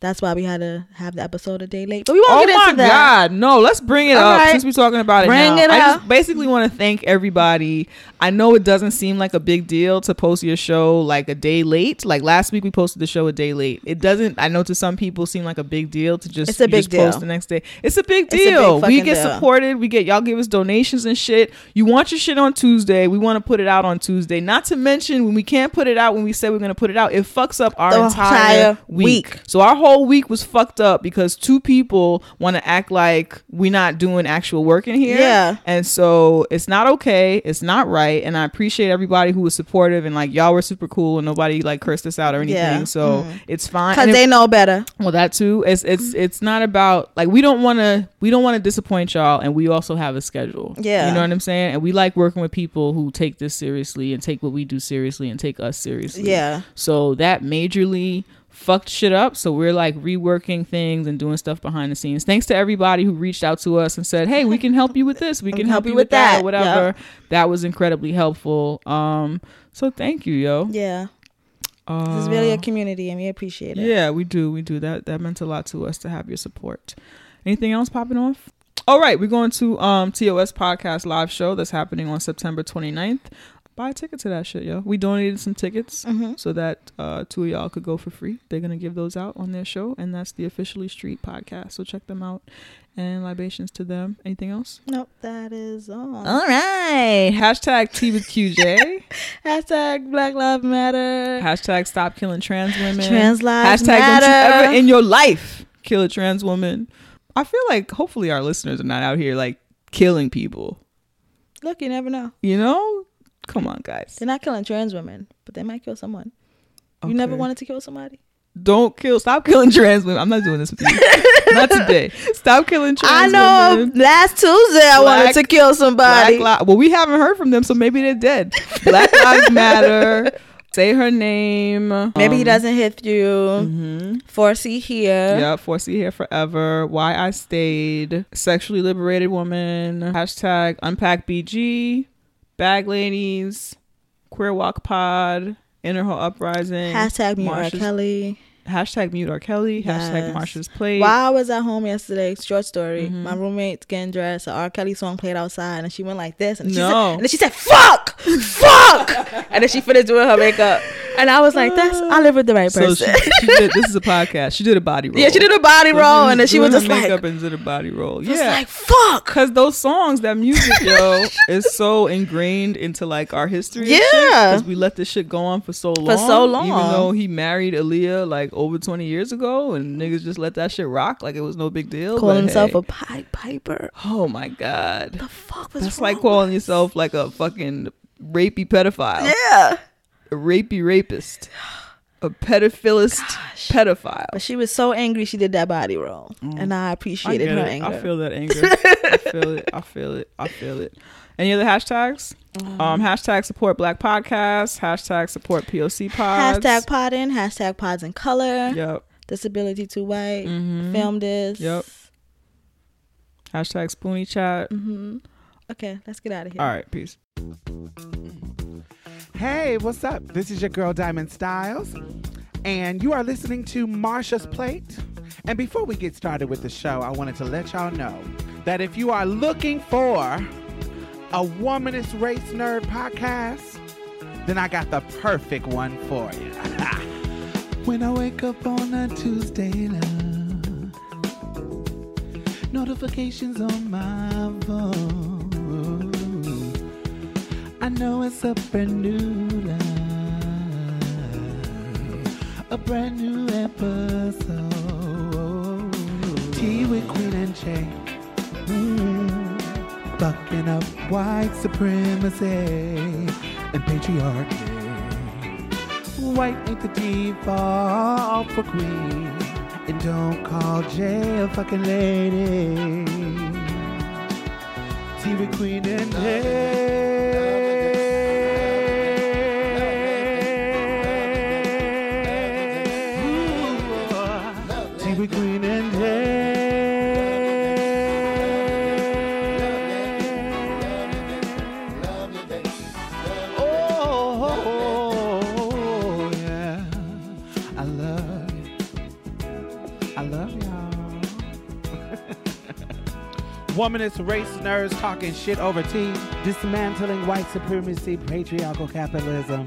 That's why we had to have the episode a day late. But we won't oh get into that. Oh my God. No, let's bring it All up right. since we're talking about it bring now. It I up. just basically want to thank everybody. I know it doesn't seem like a big deal to post your show like a day late. Like last week we posted the show a day late. It doesn't, I know to some people seem like a big deal to just, it's a big just deal. post the next day. It's a big deal. A big we get deal. supported. We get, y'all give us donations and shit. You want your shit on Tuesday. We want to put it out on Tuesday. Not to mention when we can't put it out, when we say we're going to put it out, it fucks up our the entire, entire week. week. So our whole whole week was fucked up because two people want to act like we're not doing actual work in here. Yeah. And so it's not okay. It's not right. And I appreciate everybody who was supportive and like y'all were super cool and nobody like cursed us out or anything. Yeah. So mm. it's fine. Cause and they it, know better. Well, that too. It's it's it's not about like we don't want to we don't want to disappoint y'all, and we also have a schedule. Yeah. You know what I'm saying? And we like working with people who take this seriously and take what we do seriously and take us seriously. Yeah. So that majorly fucked shit up, so we're like reworking things and doing stuff behind the scenes. Thanks to everybody who reached out to us and said, hey, we can help you with this, we can help, help you with that, that or whatever. Yep. That was incredibly helpful, um so thank you, yo. Yeah. Uh, this is really a community and we appreciate it. Yeah, we do we do that that meant a lot to us to have your support. Anything else popping off? All right, we're going to um T O S podcast live show that's happening on September twenty-ninth. Buy a ticket to that shit, yo. We donated some tickets mm-hmm. so that uh two of y'all could go for free. They're gonna give those out on their show, and that's the Officially Street podcast, so check them out and libations to them. Anything else? Nope, that is all. All right, hashtag T with Q J. Hashtag Black Lives Matter. Hashtag Stop Killing Trans Women. Trans lives hashtag matter. Don't you ever in your life kill a trans woman. I feel like hopefully our listeners are not out here like killing people. Look, you never know, you know. Come on, guys. They're not killing trans women, but they might kill someone. Okay. You never wanted to kill somebody? Don't kill. Stop killing trans women. I'm not doing this with you. Not today. Stop killing trans women. I know. Women. Last Tuesday, I Black, wanted to kill somebody. Black li- well, we haven't heard from them, so maybe they're dead. Black Lives Matter. Say her name. Maybe um, he doesn't hit you. Mm-hmm. four C here. Yeah, four C here forever. Why I Stayed. Sexually Liberated Woman. Hashtag Unpack B G. Bag Ladies, Queer Walk Pod, Inner Hall Uprising, hashtag Mute R. Kelly, hashtag Mute R. Kelly, yes. Hashtag Marsha's Plate. While I was at home yesterday, short story, mm-hmm. my roommate's getting dressed, an R. Kelly song played outside, and she went like this, and, no. she, said, and then she said, fuck, fuck, and then she finished doing her makeup, and I was like, that's, I live with the right person. So she, she did, this is a podcast, she did a body roll. Yeah, she did a body so roll, and then she was just makeup like, makeup and did a body roll. Yeah. Just like, fuck. Because those songs, that music, yo, is so ingrained into like our history. Yeah. Because we let this shit go on for so long. For so long. Even though he married Aaliyah like over twenty years ago, and niggas just let that shit rock like it was no big deal. Calling himself hey. a Pied Piper. Oh my God. The fuck was That's wrong like calling with? yourself like a fucking rapey pedophile. Yeah. A rapey rapist. A pedophilist Gosh. pedophile. But she was so angry she did that body roll. Mm. And I appreciated I her it. anger. I feel that anger. I feel it. I feel it. I feel it. Any other hashtags? Mm. Um, hashtag Support Black Podcasts. Hashtag Support P O C Pods. Hashtag Podding. Hashtag Pods in Color. Yep. Disability to White. Mm-hmm. Film This. Yep. Hashtag Spoonie Chat. Mm-hmm. Okay, let's get out of here. All right, peace. Hey, what's up? This is your girl, Diamond Styles, and you are listening to Marsha's Plate. And before we get started with the show, I wanted to let y'all know that if you are looking for a womanist race nerd podcast, then I got the perfect one for you. When I wake up on a Tuesday, love, notifications on my phone. I know it's a brand new life, a brand new episode. Tea with Queen and Jay, mm-hmm. bucking up white supremacy and patriarchy. White ain't the default for queen, and don't call Jay a fucking lady. Tea with Queen and Jay. Queen and Jay. Oh, oh, oh, yeah. I love you. womanist race nerds talking shit over tea, dismantling white supremacy, patriarchal capitalism,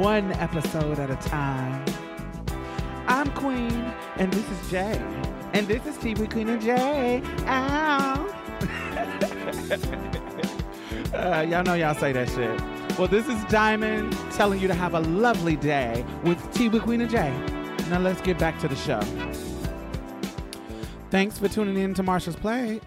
one episode at a time. I'm Queen, and this is Jay, and this is T V Queen and Jay. Ow. uh, y'all know y'all say that shit. Well, this is Diamond telling you to have a lovely day with T V Queen and Jay. Now let's get back to the show. Thanks for tuning in to Marsha's Plate.